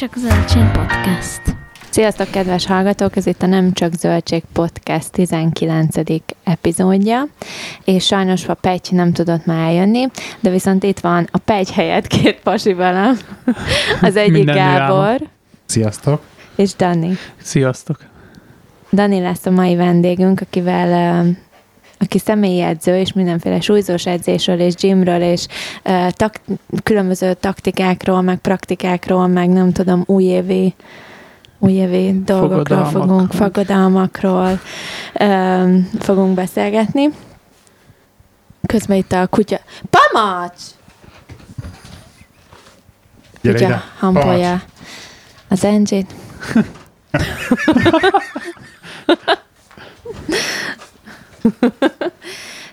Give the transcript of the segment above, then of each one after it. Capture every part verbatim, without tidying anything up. Nemcsak Zöldség Podcast. Sziasztok, kedves hallgatók! Ez itt a Nemcsak Zöldség Podcast tizenkilencedik epizódja, és sajnos a Petty nem tudott már eljönni, de viszont itt van a Petty helyett két pasi velem. Az egyik Gábor. Sziasztok! És Dani. Sziasztok! Dani lesz a mai vendégünk, akivel... aki személyi edző, és mindenféle súlyzós edzésről, és gymről, és uh, tak- különböző taktikákról, meg praktikákról, meg nem tudom, újévi, újévi dolgokról fogunk, fogadalmakról uh, fogunk beszélgetni. Közben itt a kutya... Pamacs! Gyere ide! Hampolja az Angie-t.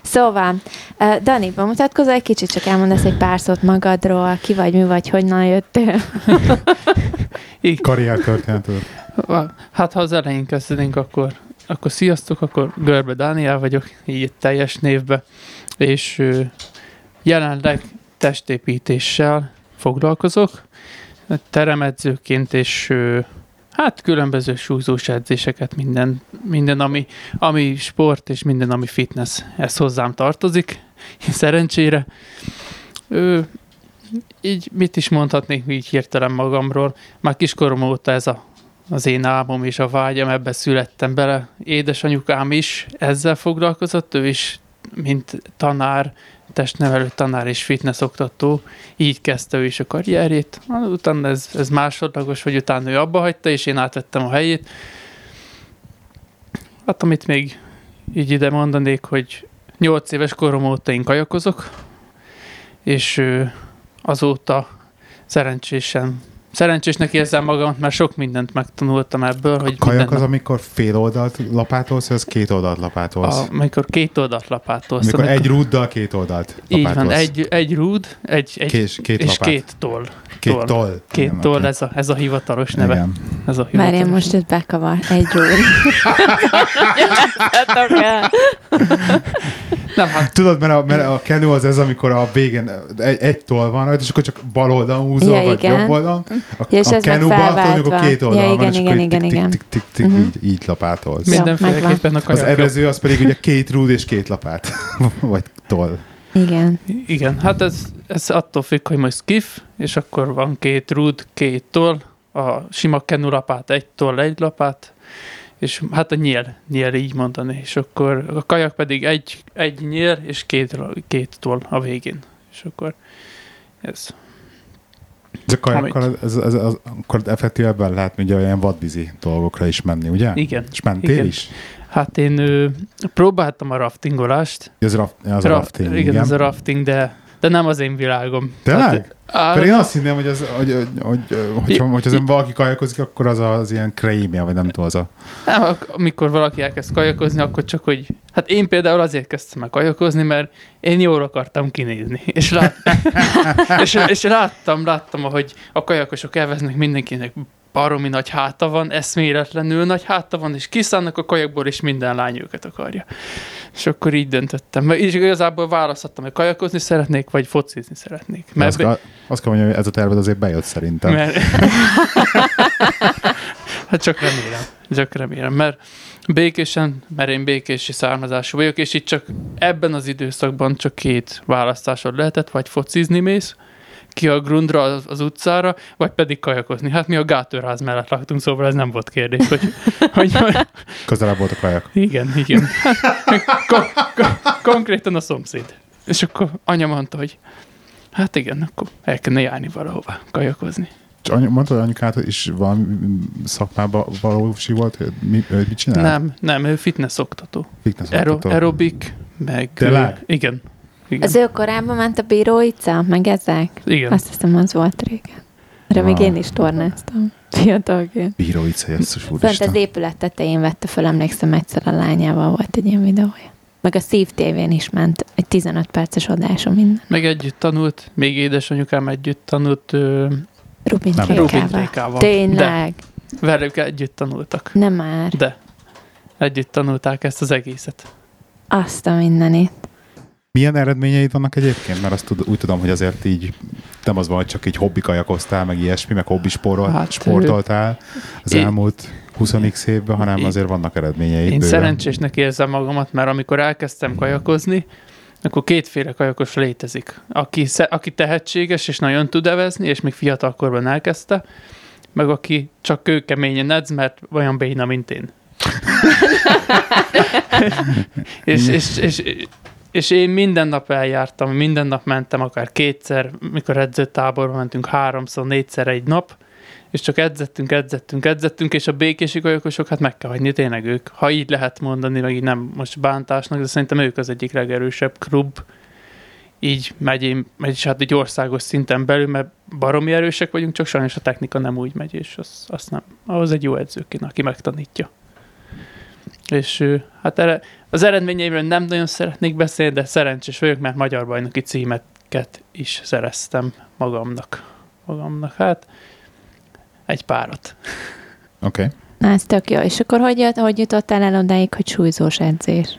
Szóval, Dani, bemutatkozol egy kicsit, csak elmondasz egy pár szót magadról, ki vagy, mi vagy, honnan jöttél? Karriertörténetről. Hát, ha az elején kezdenénk, akkor, akkor sziasztok, akkor Görbe Dániel vagyok, így teljes névbe, és jelenleg testépítéssel foglalkozok, teremedzőként, és hát különböző súlyzós edzéseket, minden, minden ami, ami sport és minden, ami fitness. Ez hozzám tartozik, szerencsére. Ő, így mit is mondhatnék így hirtelen magamról? Már kiskorom óta ez a, az én álmom és a vágyam, ebbe születtem bele. Édesanyukám is ezzel foglalkozott, ő is, mint tanár, testnevelő tanár és fitness oktató, így kezdte ő is a karrierjét. Utána ez, ez másodlagos, hogy utána ő abba hagyta, és én átvettem a helyét. Hát amit még így ide mondanék, hogy nyolc éves korom óta én kajakozok, és azóta szerencsésen, szerencsésnek érzem magamat, mert sok mindent megtanultam ebből. Hogy a kajak minden... az, amikor fél oldalt lapátolsz, az két oldalt lapátolsz. A, amikor két oldalt lapátolsz. Amikor, amikor egy rúddal két oldalt lapátolsz. Így van, egy, egy rúd, egy, egy, Kés, két és lapát. két toll. Két toll. toll. Két igen, toll, okay. ez, a, ez a hivatalos neve. Igen. Ez a hivatalos. Már én most itt bekavar, egy rúd. Nem, hát. Tudod, mert a, mert a kenő az ez, amikor a végén egy, egy toll van rajta, és akkor csak bal oldalon húzol, ja, vagy igen. Jobb oldalon. A, ja, és a kenúban tudjuk a két oldalon, ja, igen, van, és igen, igen, igen. Tik, tik, tik, uh-huh. így, így lapátolsz. Mindenféleképpen a kajak. Az evező az pedig ugye két rúd és két lapát, vagy toll. Igen. Igen, hát ez, ez attól függ, hogy majd skiff, és akkor van két rúd, két toll, a sima kenú lapát, egy toll, egy lapát, és hát a nyél, nyél így mondani, és akkor a kajak pedig egy, egy nyél, és két, két toll a végén, és akkor ez... Ez a kajakkal, ez, ez, ez, akkor effektívebben lehet ugye olyan vadvízi dolgokra is menni, ugye? Igen. És mentél igen. is? Hát én ö, próbáltam a raftingolást. Ez raf, az Ra- rafting, igen. Igen, ez a rafting, de, de nem az én világom. Tényleg? Hát, én azt hinném, hogy, az, hogy, hogy, hogy, hogy, hogy, hogy azon valaki kajakozik, akkor az az ilyen krémia, vagy nem tudom, az a... Nem, amikor valaki elkezd kajakozni, akkor csak, hogy... Hát én például azért kezdtem el kajakozni, mert én jól akartam kinézni. És, lát... és, és láttam, láttam, ahogy a kajakosok elveznek, mindenkinek baromi nagy háta van, eszméletlenül nagy háta van, és kiszállnak a kajakból, és minden lány őket akarja. És akkor így döntöttem. És igazából választottam, hogy kajakozni szeretnék, vagy focizni szeretnék. Mert azt, be... a, azt kell mondjam, hogy ez a terved azért bejött szerintem. Mert... hát csak remélem. Csak remélem, mert békésen, mert én békési származású vagyok, és itt csak ebben az időszakban csak két választásod lehetett, vagy focizni mész, ki a grundra, az, az utcára, vagy pedig kajakozni. Hát mi a gátőrház mellett laktunk, szóval ez nem volt kérdés, hogy... hogy közelebb volt a kajak. Igen, igen. Kon- kon- konkrétan a szomszéd. És akkor anya mondta, hogy hát igen, akkor el kellene járni valahova kajakozni. Mondta, hogy anyukát is valami szakmában valósi volt? Mi, mit csinál? Nem, nem, ő fitness oktató. Fitness oktató. Aerobik, meg... Tényleg? Igen. Igen. Az ő korában ment a bíróica, meg ezek? Igen. Azt hiszem, az volt régen. Erre még én is tornáztam. Fiatalként. Bíróica, jesszus úristen. Fent az épület tetején vette föl, emlékszem, egyszer a lányával volt egy ilyen videója. Meg a Szív tévén is ment egy tizenöt perces adása minden. Meg együtt tanult, még édesanyukám együtt tanult. Ö... Rubint Rékával. Tényleg. De. Velük együtt tanultak. Nem már. De. Együtt tanulták ezt az egészet. Azt a mindenit. Milyen eredményeid vannak egyébként? Mert azt tud, úgy tudom, hogy azért így nem az van, hogy csak így hobbikajakoztál, meg ilyesmi, meg hobbisporol, hát, sportoltál az én, elmúlt húsz évben, hanem én, azért vannak eredményei. Én bőven. Szerencsésnek érzem magamat, mert amikor elkezdtem kajakozni, akkor kétféle kajakos létezik. Aki, aki tehetséges, és nagyon tud evezni, és még fiatalkorban elkezdte, meg aki csak kőkeményen edz, mert olyan béna, mint én. és, és, és, és én minden nap eljártam, minden nap mentem, akár kétszer, mikor edzőtáborba mentünk, háromszor, négyszer egy nap, és csak edzettünk, edzettünk, edzettünk, és a békési kajakosok, hát meg kell hagyni, tényleg ők. Ha így lehet mondani, meg így nem most bántásnak, de szerintem ők az egyik legerősebb klub, így megyém, és hát egy országos szinten belül, mert baromi erősek vagyunk, csak sajnos a technika nem úgy megy, és azt az nem, ahhoz egy jó edzőként, aki megtanítja. És hát erre, az eredményeimről nem nagyon szeretnék beszélni, de szerencsés vagyok, mert magyar bajnoki címeket is szereztem magamnak. Magamnak, hát egy párat. Oké. Okay. Na, ez tök jó. És akkor hogy, hogy jutottál el odáig, hogy súlyzós edzés?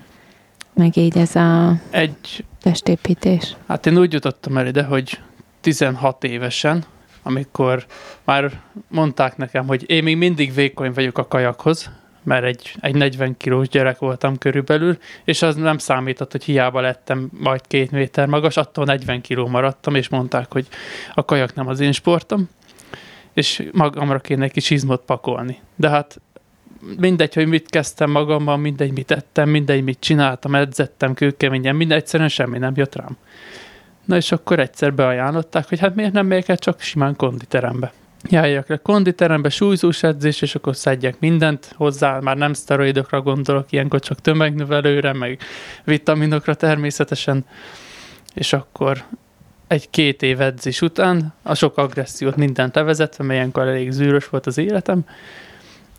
Meg így ez a egy, testépítés? Hát én úgy jutottam el ide, hogy tizenhat évesen, amikor már mondták nekem, hogy én még mindig vékony vagyok a kajakhoz, mert egy, egy negyven kilós gyerek voltam körülbelül, és az nem számított, hogy hiába lettem majd két méter magas, attól negyven kiló maradtam, és mondták, hogy a kajak nem az én sportom, és magamra kéne egy kis izmot pakolni. De hát mindegy, hogy mit kezdtem magamban, mindegy, mit ettem, mindegy, mit csináltam, edzettem kőkeményen, mindegy, egyszerűen semmi nem jött rám. Na és akkor egyszer beajánlották, hogy hát miért nem megyek el csak simán konditerembe. Jáljak le konditerembe, súlyzós edzés, és akkor szedjek mindent hozzá, már nem szteroidokra gondolok, ilyenkor csak tömegnövelőre, meg vitaminokra természetesen, és akkor egy-két év edzés után a sok agressziót mindent levezetve, mert ilyenkor elég zűrös volt az életem,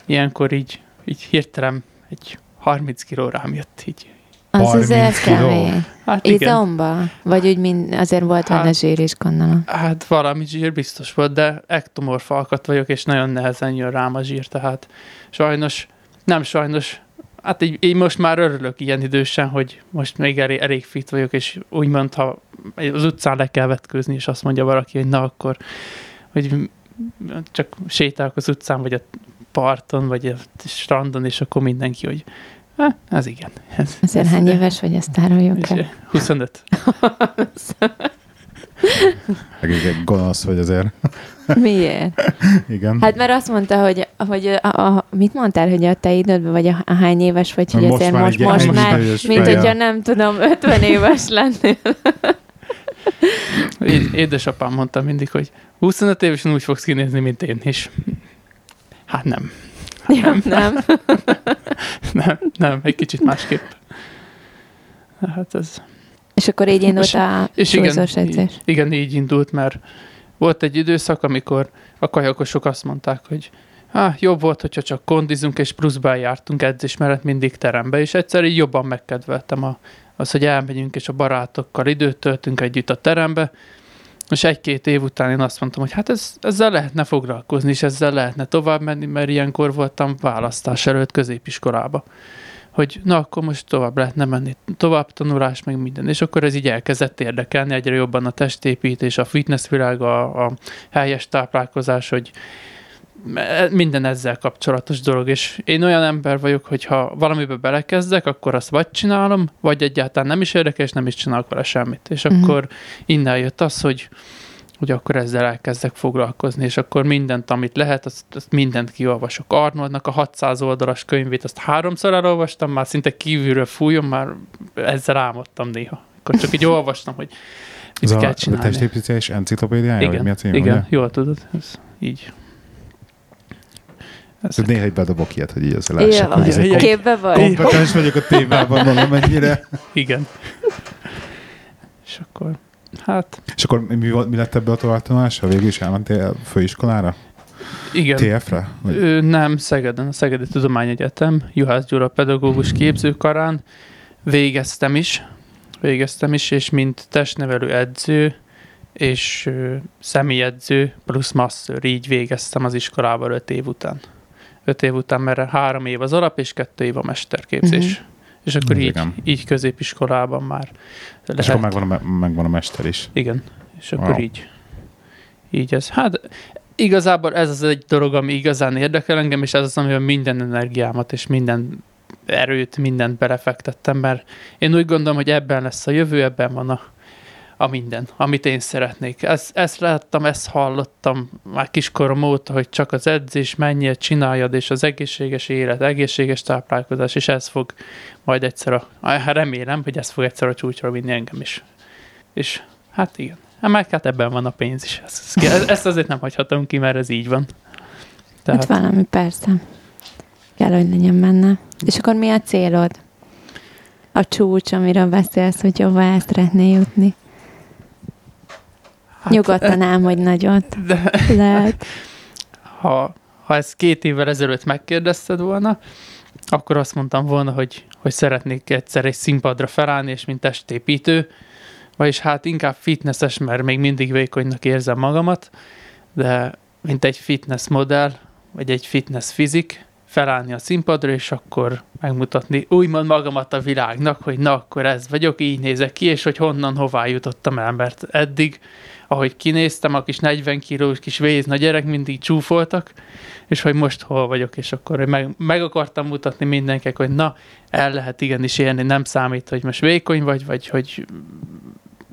ilyenkor így, így hirtelen egy harminc kiló rám jött így. Az azért kemény. Hát izomba? Vagy úgy mind, azért volt hát, benne zsír is, gondolom. Hát valami zsír biztos volt, de ektomorf alkat vagyok, és nagyon nehezen jön rám a zsír, tehát sajnos, nem sajnos, hát így, így most már örülök ilyen idősen, hogy most még elég, elég fit vagyok, és úgymond, ha az utcán le kell vetkőzni, és azt mondja valaki, hogy na akkor, hogy csak sétálok az utcán, vagy a parton, vagy a strandon, és akkor mindenki, hogy hát, az igen. Ez, Azért ez hány de... éves, hogy ezt tároljuk el? huszonöt. Egészen gonosz vagy azért. Miért? Igen. Hát mert azt mondta, hogy, hogy a, a, mit mondtál, hogy a te idődben, vagy a, a hány éves vagy, hogy most azért most, most már, mint hogyha nem tudom, ötven éves lennél. Édesapám mondta mindig, hogy huszonöt évesen úgy fogsz kinézni, mint én is. Hát nem. Ja, nem. Nem. nem, nem, egy kicsit másképp. Hát ez... És akkor így indult és, a és súlyzós igen, edzés. Így, igen, így indult, mert volt egy időszak, amikor a kajakosok azt mondták, hogy ah, jobb volt, hogyha csak kondizunk, és pluszban jártunk edzés mellett mindig terembe, és egyszer így jobban megkedveltem a, az, hogy elmegyünk, és a barátokkal időt töltünk együtt a terembe, és egy-két év után én azt mondtam, hogy hát ez, ezzel lehetne foglalkozni, és ezzel lehetne tovább menni, mert ilyenkor voltam választás előtt középiskolába. Hogy na, akkor most tovább lehetne menni, tovább tanulás, meg minden. És akkor ez így elkezdett érdekelni egyre jobban a testépítés, a fitness világ, a, a helyes táplálkozás, hogy minden ezzel kapcsolatos dolog. És én olyan ember vagyok, hogy ha valamibe belekezdek, akkor azt vagy csinálom, vagy egyáltalán nem is érdekel, és nem is csinálok vele semmit. És mm-hmm. akkor innen jött az, hogy, hogy akkor ezzel elkezdek foglalkozni, és akkor mindent, amit lehet, azt, azt mindent kiolvasok. Arnoldnak a hatszáz oldalas könyvét, azt háromszor elolvastam, már szinte kívülről fújom, már ezzel álmodtam néha. Akkor csak így olvastam, hogy mit kell csinálni. A testépítés enciklopédiája, vagy mi a cím? Igen, ugye? Jól tudod, ez így. Néha egy bedobok ilyet, hogy így az lássák, hogy ez képbe vagy. Kompetens vagyok a témában valamennyire. Igen. És akkor, hát... És akkor mi, mi lett ebből a továbbtanulásra? Végül is elmentél főiskolára? Igen. té ef-re? Ö, nem, Szegeden, a Szegedi Tudományegyetem, Juhász Gyula Pedagógus Képző karán végeztem is, végeztem is, és mint testnevelő edző, és ö, személyedző plusz masször, így végeztem az iskolával öt év után. Öt év után, mert három év az alap, és kettő év a mesterképzés. Uh-huh. És akkor így, így középiskolában már lehet. És akkor megvan a, megvan a mester is. Igen, és akkor wow. így. Így ez. Hát igazából ez az egy dolog, ami igazán érdekel engem, és ez az, amivel minden energiámat és minden erőt, mindent belefektettem, mert én úgy gondolom, hogy ebben lesz a jövő, ebben van a, a minden, amit én szeretnék. Ezt, ezt láttam, ezt hallottam már kiskorom óta, hogy csak az edzés, menjél, csináljad, és az egészséges élet, egészséges táplálkozás, és ez fog majd egyszer a, remélem, hogy ez fog egyszer a csúcsra vinni engem is. És hát igen. Mert hát ebben van a pénz is. Ezt, ezt azért nem hagyhatom ki, mert ez így van. Tehát... Hát valami, persze. Kell, hogy legyen benne. És akkor mi a célod? A csúcs, amiről beszélsz, hogy jobban el szeretnél jutni. Hát, nyugodtan ám, hogy nagyot. De, lehet. Ha, ha ezt két évvel ezelőtt megkérdezted volna, akkor azt mondtam volna, hogy, hogy szeretnék egyszer egy színpadra felállni, és mint testépítő, vagyis hát inkább fitnesses, mert még mindig vékonynak érzem magamat, de mint egy fitness modell, vagy egy fitness fizik, felállni a színpadra, és akkor megmutatni úgymond magamat a világnak, hogy na, akkor ez vagyok, így nézek ki, és hogy honnan, hová jutottam el, mert eddig, ahogy kinéztem, a kis negyven kilós kis vézna gyerek mindig csúfoltak, és hogy most hol vagyok, és akkor meg, meg akartam mutatni mindenkinek, hogy na, el lehet igenis élni, nem számít, hogy most vékony vagy, vagy hogy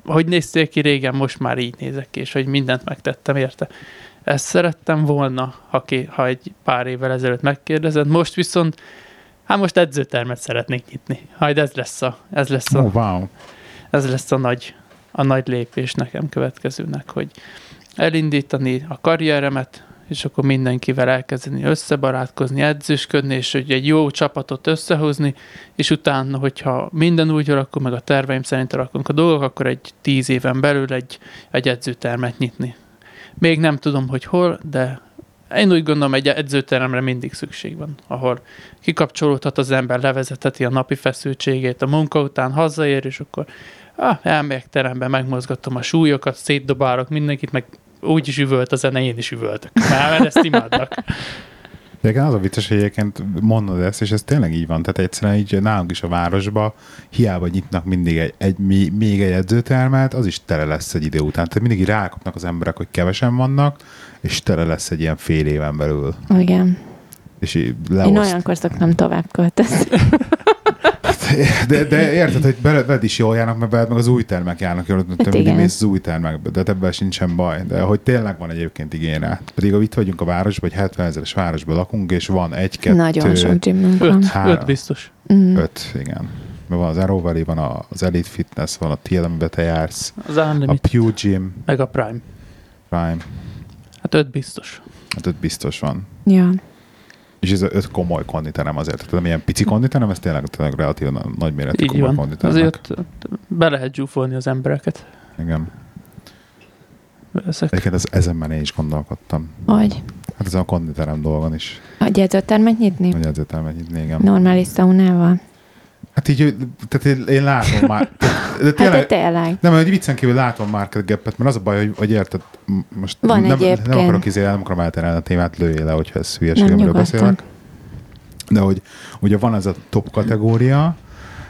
hogy néztél ki régen, most már így nézek ki, és hogy mindent megtettem érte. Ezt szerettem volna, ha, ki, ha egy pár évvel ezelőtt megkérdezed. Most viszont, hát most edzőtermet szeretnék nyitni. Hajd, ez lesz a, ez lesz a, oh, wow. ez lesz a nagy, a nagy lépés nekem következőnek, hogy elindítani a karrieremet, és akkor mindenkivel elkezdeni összebarátkozni, edzősködni, és hogy egy jó csapatot összehozni, és utána, hogyha minden úgy alakul, meg a terveim szerint alakulnak a dolgok, akkor egy tíz éven belül egy, egy edzőtermet nyitni. Még nem tudom, hogy hol, de én úgy gondolom, egy edzőteremre mindig szükség van, ahol kikapcsolódhat az ember, levezetheti a napi feszültségét, a munka után hazaér, és akkor ah, elmegyek terembe, megmozgatom a súlyokat, szétdobálok mindenkit, meg úgy is üvölt a zene, én is üvöltök. Mert ezt imádnak. De az a vicces, hogy egyébként mondod ezt, és ez tényleg így van. Tehát egyszerűen így nálunk is a városba hiába nyitnak mindig egy, egy, még egy edzőtermet, az is tele lesz egy idő után. Tehát mindig rákapnak az emberek, hogy kevesen vannak, és tele lesz egy ilyen fél éven belül. Igen. És én olyankor szoktam tovább költözni. De, de érted, hogy veled is jól járnak, mert veled meg az új termek járnak jól, hát mindig mész az új termekbe, de ebben sincsen baj. De hogy tényleg van egyébként igény rá. Pedig itt vagyunk a városban, egy hetvenezeres városban lakunk, és van egy-kettő... Nagyon sok gymmünk van. Öt, öt biztos. Mm. Öt, igen. Mert van az Arrow Valley, van az Elite Fitness, van a tiéd, amiben te jársz. Az Unlimited. A Pure Gym. Meg a Prime. Prime. Hát öt biztos. Hát öt biztos van. Ja. És ez öt komoly konditerem azért. Tehát nem ilyen pici konditerem, ez tényleg, tényleg relatív nagy méretű így komoly konditerem. Azért be lehet zsúfolni az embereket. Igen. Ezek. Egyébként ez, ezenben én is gondolkodtam. Hogy? Hát ezen a konditerem dolgon is. Hogy edzőtermet nyitni? Hogy edzőtermet nyitni, igen. Normális szaunával? Hát így, tehát én, én látom már... De tényleg, hát tényleg. Nem, hogy viccen kívül látom market gap-et, mert az a baj, hogy, hogy érted, most van nem, nem akarok izélni, nem akarom elterelni a témát, lőjél le, hogyha ez hülyeségemről beszélek. De hogy ugye van ez a top kategória,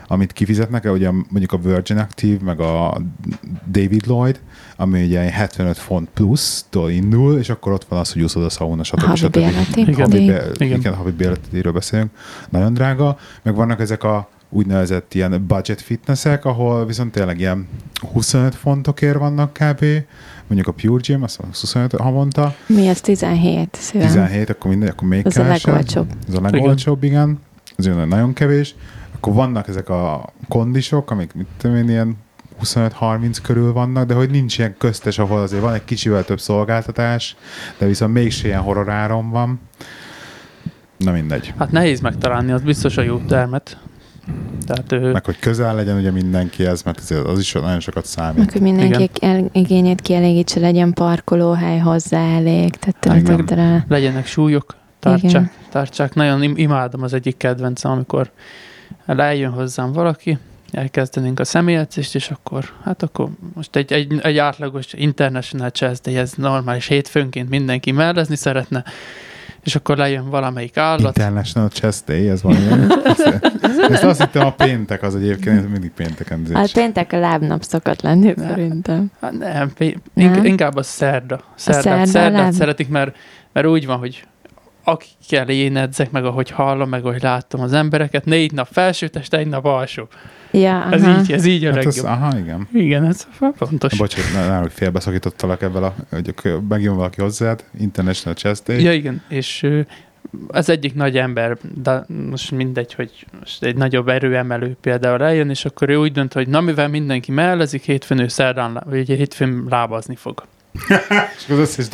amit kifizetnek, ugye mondjuk a Virgin Active, meg a David Lloyd, ami ugye hetvenöt font plusztól indul, és akkor ott van az, hogy úszod a szauna, stb. stb. Igen, havi bérletéről beszélünk. Nagyon drága. Meg vannak ezek a úgynevezett ilyen budget fitnessek, ahol viszont tényleg ilyen huszonöt fontokért vannak kb. Mondjuk a Pure Gym, azt huszonöt havonta. Mi az tizenhét? Szívem. tizenhét, akkor mindegy, akkor még kevesebb. Ez a legolcsóbb. Ez a legolcsóbb, igen. igen. Ez olyan nagyon kevés. Akkor vannak ezek a kondisok, amik mit tudom én, ilyen huszonöt-harminc körül vannak, de hogy nincs ilyen köztes, ahol azért van egy kicsivel több szolgáltatás, de viszont mégse ilyen horror áron van. Na mindegy. Hát nehéz megtalálni, az biztos a jó termet. Tehát, ő... Meg hogy közel legyen ugye mindenkihez, mert az is nagyon sokat számít. Meg hogy mindenki el, igényét kielégítse, legyen parkolóhely hozzá elég. Tehát rá... Legyenek súlyok, tárcsák, tárcsák. Nagyon imádom, az egyik kedvencem, amikor eljön hozzám valaki, elkezdenénk a személyedzést, és akkor, hát akkor most egy, egy, egy átlagos international chest, de ez normális hétfőnként mindenki mellezni szeretne, és akkor lejön valamelyik állat. International Chess Day, ez van. Ezt azt hittem, a péntek az egyébként, mindig pénteken. A péntek a lábnap szokott lenni, nem. Szerintem. Hát nem, nem, inkább a szerda. Szerdát, a szerda szerdát szeretik, mert, mert úgy van, hogy akikkel én edzek, meg ahogy hallom, meg ahogy látom az embereket, négy nap felsőtest, egy nap alsó. Ja, ez, így, ez így a hát legjobb. Az, aha, igen. Igen, ez fontos. Bocsánat, nem, hogy félbeszakítottalak ebből, a, hogy megjön valaki hozzád, International Chess Day. Ja, igen, és az egyik nagy ember, de most mindegy, hogy most egy nagyobb erőemelő például eljön, és akkor ő úgy dönt, hogy na, mivel mindenki mellezik, hétfőn ő szerdán, vagy hétfőn lábazni fog. és az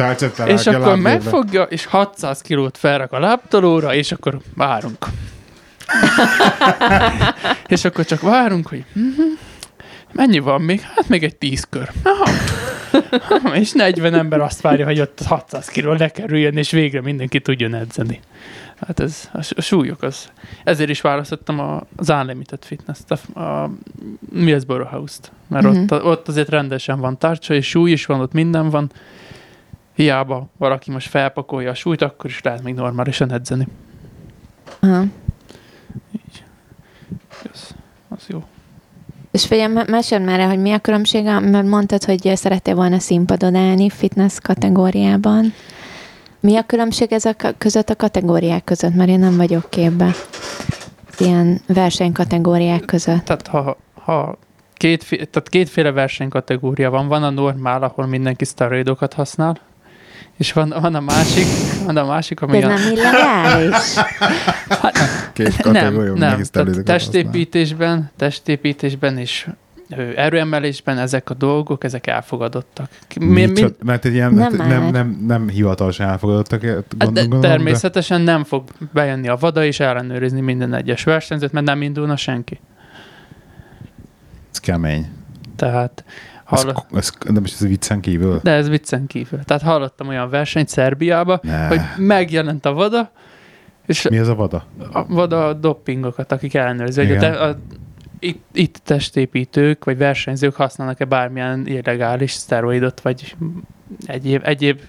és akkor megfogja, és hatszáz kilót felrak a lábtolóra, és akkor várunk. és akkor csak várunk, hogy mm-hmm, mennyi van még? Hát még egy tíz kör. és negyven ember azt várja, hogy ott hatszáz kiló lekerüljön, és végre mindenki tudjon edzeni. Hát ez a súlyok az. Ezért is választottam az Unlimited Fitness-t, a Millsboro House-t. Mert uh-huh. ott, ott azért rendesen van tárcsa, és súly is van, ott minden van. Hiába valaki most felpakolja a súlyt, akkor is lehet még normálisan edzeni. Uh-huh. Így. Az, az jó. És figyelj, mesélj már el, hogy mi a különbség, mert mondtad, hogy szerettél volna színpadon állni fitness kategóriában. Mi a különbség ezek között a kategóriák között? Mert én nem vagyok képbe. Ilyen versenykategóriák között. Tehát ha, ha két, tehát kétféle versenykategória van. Van a normál, ahol mindenki szteroidokat használ, és van, van a másik, van a másik, ami... De nem a... illegális. Hát, két kategóriában mindenki szteroidokat testépítésben, testépítésben is... erőemelésben ezek a dolgok, ezek elfogadottak. Mi, Micsoda, mert egy ilyen nem, nem, nem, nem hivatalosan elfogadottak, gondolom. De természetesen de... nem fog bejönni a vada és ellenőrizni minden egyes versenyzőt, mert nem indulna senki. Ez kemény. Tehát... Hallott... Ez, ez, de most ez viccen kívül? De ez viccen kívül. Tehát hallottam olyan versenyt Szerbiába, ne. Hogy megjelent a vada, és... Mi ez a vada? A vada a dopingokat, akik ellenőrzik. Itt, itt testépítők, vagy versenyzők használnak-e bármilyen illegális szteroidot, vagy egyéb, egyéb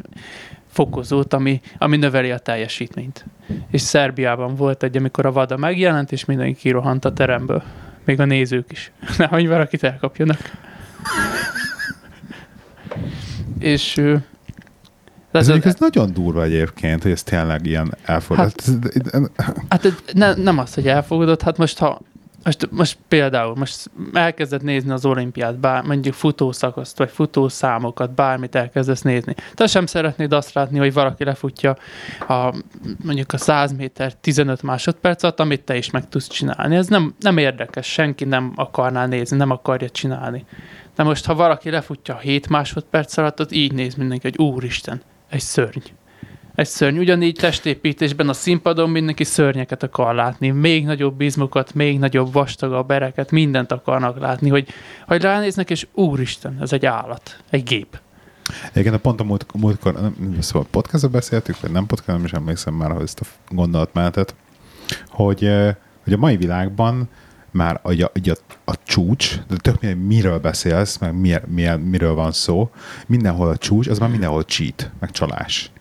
fokozót, ami, ami növeli a teljesítményt. És Szerbiában volt egy, amikor a vada megjelent, és mindenki kirohant a teremből. Még a nézők is. Nehogy valakit elkapjanak. és... Ez, az, ez nagyon durva egyébként, hogy ez tényleg ilyen elfogadott. Hát, hát ne, nem az, hogy elfogadott. Hát most, ha Most, most például, most elkezded nézni az olimpiát, bár, mondjuk futószakaszt, vagy futószámokat, bármit elkezdesz nézni. Te sem szeretnéd azt látni, hogy valaki lefutja a, mondjuk a száz méter tizenöt másodperc alatt, amit te is meg tudsz csinálni. Ez nem, nem érdekes, senki nem akarná nézni, nem akarja csinálni. De most, ha valaki lefutja a hét másodperc alatt, ott így néz mindenki, hogy úristen, egy szörny. Egy szörny. Ugyanígy testépítésben a színpadon mindenki szörnyeket akar látni. Még nagyobb izmokat, még nagyobb vastagabb bereket, mindent akarnak látni, hogy, hogy ránéznek, és úristen, ez egy állat, egy gép. Egyébként pont a múlt, múltkor, nem, szóval podcastban beszéltük, vagy nem podcastban, nem is emlékszem már, hogy ezt a gondolatmenetet, hogy, hogy a mai világban már a, a, a, a csúcs, de tök mindegy, miről beszélsz, meg mi, mi, miről van szó, mindenhol a csúcs, az már mindenhol cheat, meg csalás.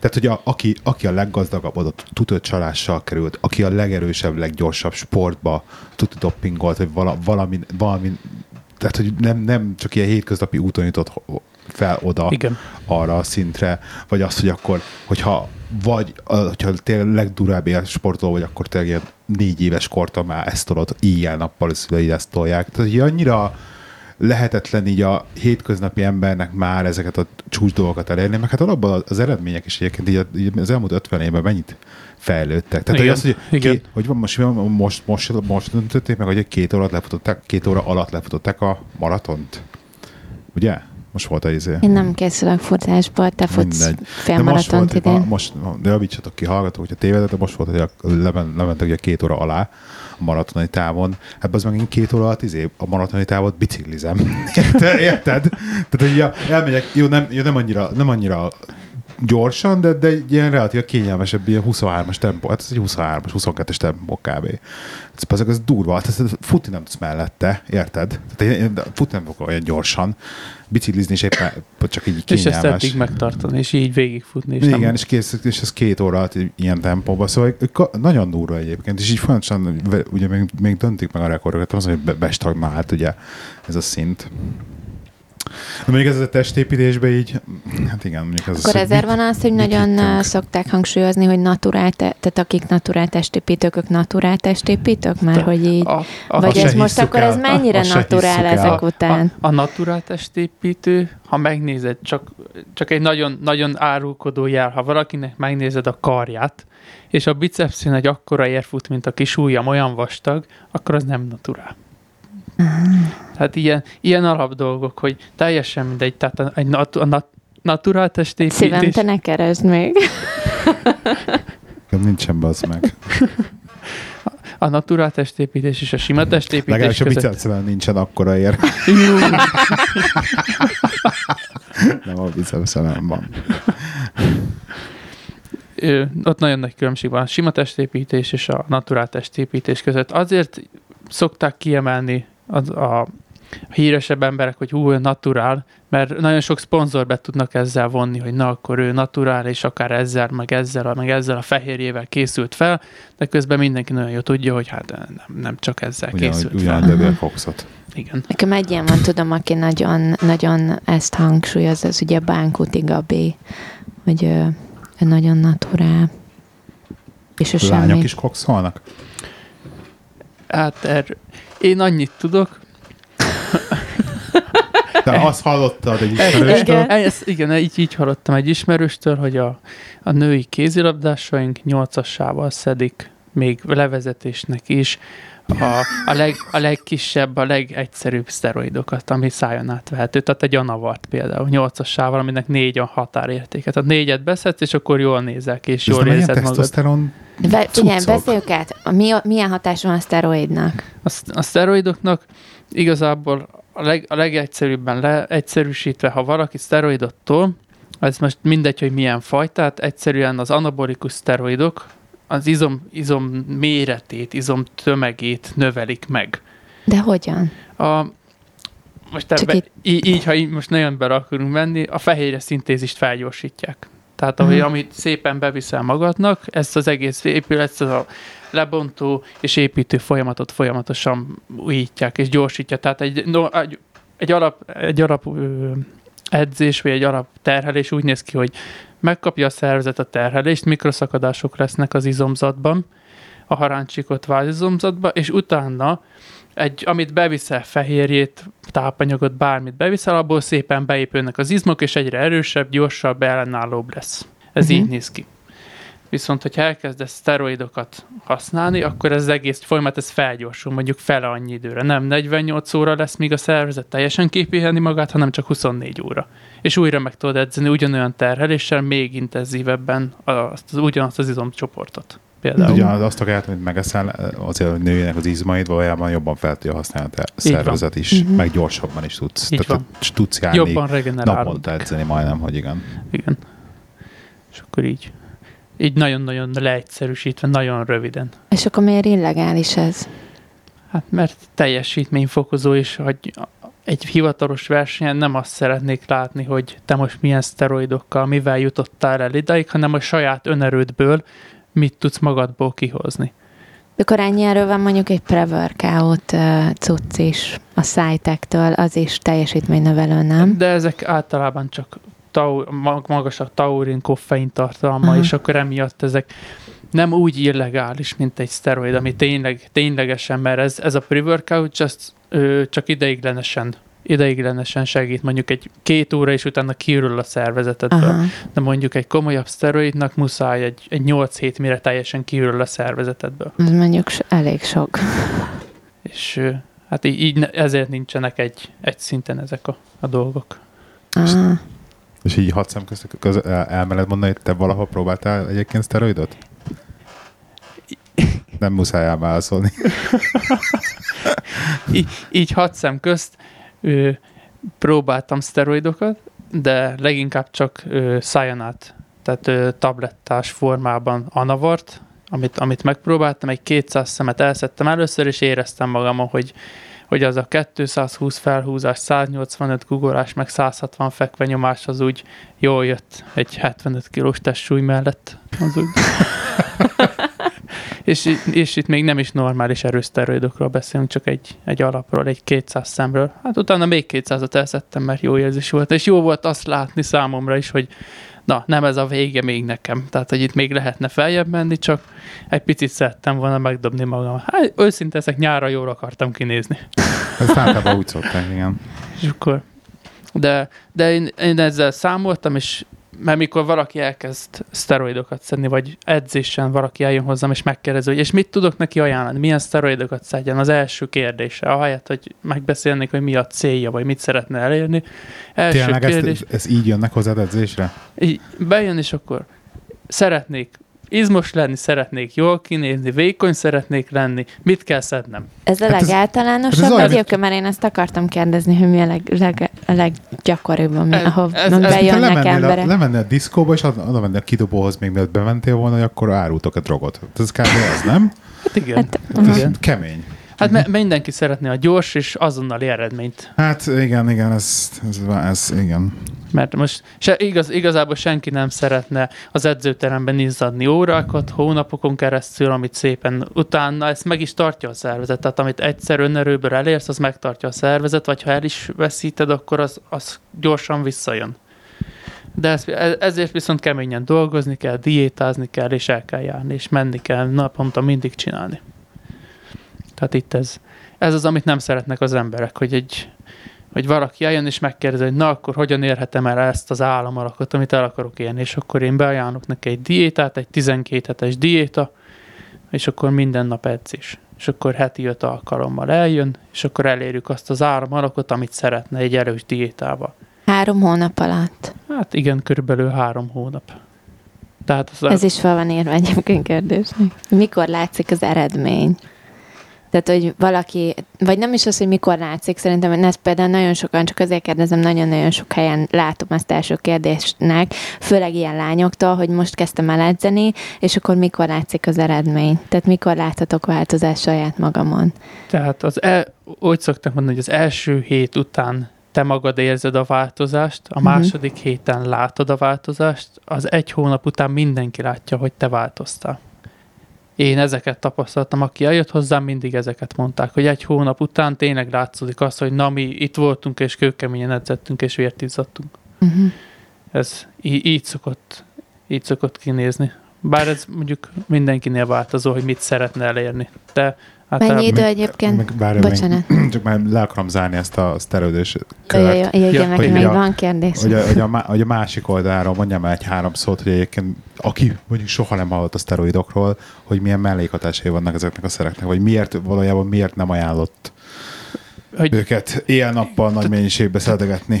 Tehát, hogy a, aki, aki a leggazdagabb adott tudott csalással került, aki a legerősebb, leggyorsabb sportba tudott doppingolt, hogy vala, valami, valami, tehát, hogy nem, nem csak ilyen hétköznapi úton jutott fel oda, igen, arra a szintre, vagy azt, hogy akkor, hogyha vagy, hogyha tényleg legdurább ilyen sportoló vagy, akkor tényleg ilyen négy éves korta már ezt tolod, éjjel-nappal szüleid ezt tolják. Tehát, hogy annyira lehetetlen így a hétköznapi embernek már ezeket a csúcs dolgokat elérni, meg hát alapban az eredmények is egyébként így az elmúlt ötven évben mennyit fejlődtek. Tehát igen, az, hogy, két, hogy most, most, most, most döntötték meg, hogy két óra, lefutották, két óra alatt lefutották a maratont. Ugye? Most volt a izé. Én nem készülök futásból, te futsz félmaratont idén. Most, de javítsatok ki, hallgatok, hogyha tévedek, de most volt, hogy lementek a két óra alá a maratoni távon. Ebben az megint két óra alatt izé, a maratoni távot biciklizem. Érted? Tehát, hogy ja, elmegyek, jó, nem, jó, nem annyira, nem annyira gyorsan, de, de ilyen relatív kényelmesebb, ilyen huszonhármas tempó. Hát ez egy huszonhármas, huszonkettes tempó kb. Ez, ez durva, hát ez, futni nem tudsz mellette, érted? Tehát, futni nem tudok olyan gyorsan. Biciklizni is éppen csak így kényelmes. És ezt eddig megtartani, és így végigfutni. És igen, nem... és, kész, és ez két óra alatt ilyen tempóban. Szóval nagyon durva egyébként, és így folyamatosan ugye még, még döntik meg a rekordokat, az, hogy bestagnált ugye ez a szint. De mondjuk ez a testépítésben így, hát igen, mondjuk az... Akkor ezért van az, hogy nagyon hittünk. Szokták hangsúlyozni, hogy naturál, te, tehát akik naturál testépítők, ők naturál testépítők már, hogy így... A, a, vagy ez most akkor el, ez mennyire a, a naturál ezek a, után? A, a naturál testépítő, ha megnézed, csak, csak egy nagyon, nagyon árulkodó jel, ha valakinek megnézed a karját, és a bicepszén egy akkora ér fut, mint a kis ujjam, olyan vastag, akkor az nem naturál. Tehát ilyen, ilyen alap dolgok, hogy teljesen mindegy, tehát a, nat, a nat, naturál testépítés... Szívem, te ne keresd még. Nincsen bassz meg. A, a naturál testépítés és a sima testépítés legalább között... Legalább a bicepsben nincsen akkora ér. Nem, a bicepsben van. Ö, ott nagyon nagy különbség van a sima testépítés és a naturál testépítés között. Azért... szokták kiemelni az, a, a híresebb emberek, hogy hú, ő naturál, mert nagyon sok szponzor be tudnak ezzel vonni, hogy na, akkor ő naturál, és akár ezzel, meg ezzel, meg ezzel a fehérjével készült fel, de közben mindenki nagyon jól tudja, hogy hát nem, nem csak ezzel ugyan, készült ugyan fel. Ugyan Foxot. Igen. Nekem egy ilyen van, tudom, aki nagyon, nagyon ezt hangsúlyoz, az ugye Bánkuti Gabi, hogy ő, ő nagyon naturál. És a lányok semmi... is kokszolnak? Hát erről. Én annyit tudok. De azt hallottad egy ismerőstől? Igen, igen, így, így hallottam egy ismerőstől, hogy a, a női kézilabdásaink nyolcassával szedik, még levezetésnek is, a, a, leg, a legkisebb, a legegyszerűbb szteroidokat, ami szájon átvehető. Tehát egy anavart például, nyolcassával, aminek négy a határértéke. Tehát négyet beszedsz, és akkor jól nézek, és jól érzed magad. Be, igen, beszéljük át. A, mi, milyen hatás van a szteroidnak? A, a szteroidoknak igazából a, leg, a legegyszerűbben leegyszerűsítve, ha valaki szteroidot tol, ez most mindegy, hogy milyen fajtát, egyszerűen az anabolikus szteroidok az izom, izom méretét, izom tömegét növelik meg. De hogyan? A, most ebbe, í- így, így, ha így most nagyon bele akarunk menni, a fehérje szintézist felgyorsítják. Tehát, ahogy, amit szépen beviszel magadnak, ezt az egész épület, ezt a lebontó és építő folyamatot folyamatosan újítják és gyorsítja. Tehát egy, no, egy, egy alap, egy alap ö, edzés, vagy egy alap terhelés úgy néz ki, hogy megkapja a szervezet a terhelést, mikroszakadások lesznek az izomzatban, a haráncsikot vázizomzatban, és utána egy, amit beviszel, fehérjét, tápanyagot, bármit beviszel, abból szépen beépülnek az izmok, és egyre erősebb, gyorsabb, ellenállóbb lesz. Ez uh-huh. így néz ki. Viszont, hogyha elkezdesz szteroidokat használni, akkor ez az egész folyamat ez felgyorsul, mondjuk fele annyi időre. Nem negyvennyolc óra lesz, míg a szervezet teljesen képviselni magát, hanem csak huszonnégy óra. És újra meg tudod edzeni ugyanolyan terheléssel, még intenzívebben azt, ugyanazt az izomcsoportot. Például. Ugyanaz azt a kellett, amit megeszel, azért, hogy nőjének az izmaid, valójában jobban fel tudja használni a szervezet is, mm-hmm. meg gyorsabban is tudsz. Így tehát tudsz járni, jobban regenerálódik. Naponta edzeni majdnem, hogy igen. Igen. És akkor így. Így nagyon-nagyon leegyszerűsítve, nagyon röviden. És akkor miért illegális ez? Hát mert teljesítményfokozó is, hogy egy hivatalos versenyen nem azt szeretnék látni, hogy te most milyen szteroidokkal, mivel jutottál el ideig, hanem a saját önerődből mit tudsz magadból kihozni. Akkor ennyi erről van mondjuk egy pre-workout uh, cucc is a szájtektől, az is teljesítménynövelő, nem? De ezek általában csak taur, magas a taurin, koffein tartalma, aha. és akkor emiatt ezek nem úgy illegális, mint egy szteroid, ami tényleg, ténylegesen, mert ez, ez a pre-workout just, ö, csak ideiglenesen ideiglenesen segít, mondjuk egy két óra, és utána kiürül a szervezetedből. Aha. De mondjuk egy komolyabb szteroidnak muszáj egy, egy nyolc hét, mire teljesen kiürül a szervezetedből. Ez mondjuk elég sok. És hát így, így ezért nincsenek egy, egy szinten ezek a, a dolgok. Aha. És így hat szem közt köz, elmered mondani, hogy te valahol próbáltál egyébként szteroidot? Nem muszáj elválaszolni. így, így hat szem közt Ő, próbáltam szteroidokat, de leginkább csak szájanát tehát tablettás formában anavart, amit, amit megpróbáltam, egy kétszáz szemet elszedtem először, és éreztem magamon, hogy, hogy az a kétszázhúsz felhúzás, száznyolcvanöt gugolás, meg száz hatvan fekvenyomás az úgy jól jött egy hetvenöt kilós testsúly mellett. Az úgy. és, és itt még nem is normális erőszteroidokról beszélünk, csak egy, egy alapról, egy kétszáz szemről. Hát utána még kétszázat elszedtem, mert jó érzés volt. És jó volt azt látni számomra is, hogy na, nem ez a vége még nekem. Tehát, hogy itt még lehetne feljebb menni, csak egy picit szerettem volna megdobni magam. Hát, őszinte ezek nyára jól akartam kinézni. Ezt általában úgy szokták, igen. És akkor, de, de én, én ezzel számoltam, és mert mikor valaki elkezd szteroidokat szedni, vagy edzésen valaki eljön hozzám, és megkérdezi, hogy és mit tudok neki ajánlani, milyen szteroidokat szedjen, az első kérdése, ahelyett, hogy megbeszélnék, hogy mi a célja, vagy mit szeretne elérni. Első Tényleg kérdés, ezt, ezt így jönnek hozzád edzésre? Így bejön, és akkor szeretnék izmos lenni, szeretnék jól kinézni, vékony szeretnék lenni, mit kell szednem? Ez a hát legáltalánosabb, az jövő, mert én ezt akartam kérdezni, hogy mi a leg, leg, a leggyakoribb, ami, ez, ahol ez, ez, bejönnek ez, emberek. Lemennél a diszkóba, és oda mennél a kidobóhoz, még mielőtt bementél volna, hogy akkor árultok a drogot. Ez kb. Az, nem? Hát igen. Hát, hát ez igen. Kemény. Hát m- mindenki szeretné a gyors és azonnali eredményt. Hát igen, igen, ez, ez, ez igen. Mert most se, igaz, igazából senki nem szeretne az edzőteremben izzadni órákat, hónapokon keresztül, amit szépen utána, ezt meg is tartja a szervezet. Tehát amit egyszer önerőből elérsz, az megtartja a szervezet, vagy ha el is veszíted, akkor az, az gyorsan visszajön. De ez, ezért viszont keményen dolgozni kell, diétázni kell, és el kell járni, és menni kell naponta mindig csinálni. Tehát itt ez, ez az, amit nem szeretnek az emberek, hogy, egy, hogy valaki eljön és megkérdezi, hogy na akkor hogyan érhetem el ezt az államalakot, amit el akarok élni, és akkor én beajánlok neki egy diétát, egy tizenkét hetes diéta, és akkor minden nap edzés. És akkor heti öt alkalommal eljön, és akkor elérjük azt az államalakot, amit szeretne egy erős diétával. Három hónap alatt? Hát igen, körülbelül három hónap. Tehát az ez a... is fel van írva egyébként kérdésnek. Mikor látszik az eredmény? Tehát, hogy valaki, vagy nem is az, hogy mikor látszik, szerintem ez például nagyon sokan, csak azért kérdezem, nagyon-nagyon sok helyen látom ezt első kérdésnek, főleg ilyen lányoktól, hogy most kezdtem el edzeni, és akkor mikor látszik az eredmény? Tehát mikor láthatok változást saját magamon? Tehát az el, úgy szoktam mondani, hogy az első hét után te magad érzed a változást, a második mm-hmm. héten látod a változást, az egy hónap után mindenki látja, hogy te változtál. Én ezeket tapasztaltam, aki eljött hozzám, mindig ezeket mondták, hogy egy hónap után tényleg látszódik az, hogy na mi itt voltunk, és kőkeményen edzettünk, és vért izzadtunk. Uh-huh. Ez í- így szokott, így szokott kinézni. Bár ez mondjuk mindenkinél változó, hogy mit szeretne elérni. De hát mennyi idő egyébként? Bocsánat. Csak már le akarom zárni ezt a sztereodős kört. Igen, meg még van kérdés. Hogy a, hogy, a, hogy a másik oldalról mondjam el egy három szót, hogy egyébként aki mondjuk soha nem hallott a szteroidokról, hogy milyen mellékhatásai vannak ezeknek a szereknek, vagy miért valójában miért nem ajánlott hogy őket éjjel-nappal nagy mennyiségbe szedegetni.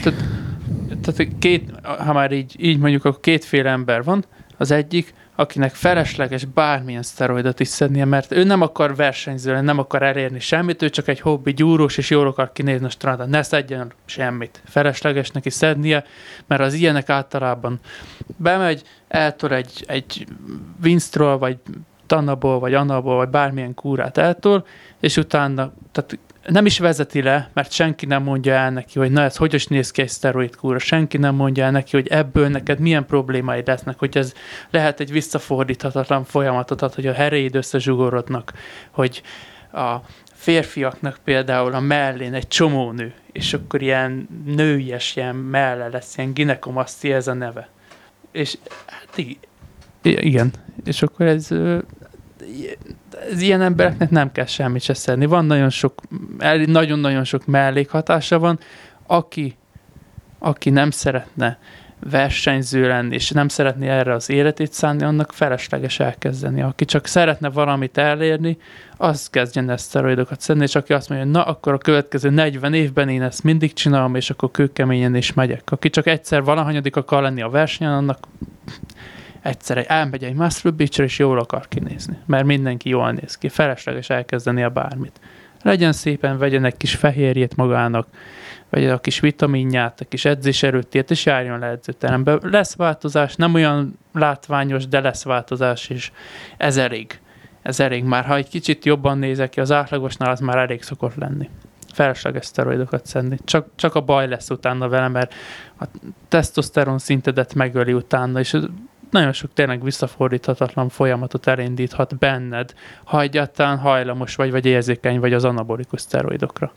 Tehát két, ha már így, így mondjuk, akkor kétféle ember van. Az egyik, akinek felesleges bármilyen szteroidot is szednie, mert ő nem akar versenyző, nem akar elérni semmit, ő csak egy hobbi gyúrós, és jól akar kinézni a strandon. Ne szedjen semmit. Felesleges neki szednie, mert az ilyenek általában bemegy, eltol egy, egy Winstrol, vagy Tanabol, vagy Anabol, vagy bármilyen kúrát eltol, és utána tehát nem is vezeti le, mert senki nem mondja el neki, hogy na ez hogy is néz ki egy szteroid kúra, senki nem mondja el neki, hogy ebből neked milyen problémái lesznek, hogy ez lehet egy visszafordíthatatlan folyamatot, hogy a heréid összezsugorodnak, hogy a férfiaknak például a mellén egy csomó nő, és akkor ilyen nőies, ilyen melle lesz, ilyen ginekomasztia ez a neve. És hát igen, és akkor ez... az ilyen embereknek nem kell semmit se szedni. Van nagyon sok, nagyon-nagyon sok mellékhatása van. Aki, aki nem szeretne versenyző lenni, és nem szeretné erre az életét szánni, annak felesleges elkezdeni. Aki csak szeretne valamit elérni, az kezdjen ezt szteroidokat szedni, és aki azt mondja, hogy na, akkor a következő negyven évben én ezt mindig csinálom, és akkor kőkeményen is megyek. Aki csak egyszer valahanyadik akar lenni a versenyen, annak... egyszerre elmegy egy Muscle Beach-re, és jól akar kinézni. Mert mindenki jól néz ki. Felesleges elkezdeni a bármit. legyen szépen, vegyen egy kis fehérjét magának, vegyen a kis vitaminját, a kis edzés erőtét, és járjon le edzőterembe. Lesz változás, nem olyan látványos, de lesz változás, és ez elég. Ez elég már. Ha egy kicsit jobban nézek ki, az átlagosnál az már elég szokott lenni. Felesleges szteroidokat szedni. Csak, csak a baj lesz utána vele, mert a tesztoszteron szintedet megöli utána, és nagyon sok tényleg visszafordíthatatlan folyamatot elindíthat benned, ha egyáltalán hajlamos vagy, vagy érzékeny vagy az anabolikus szteroidokra.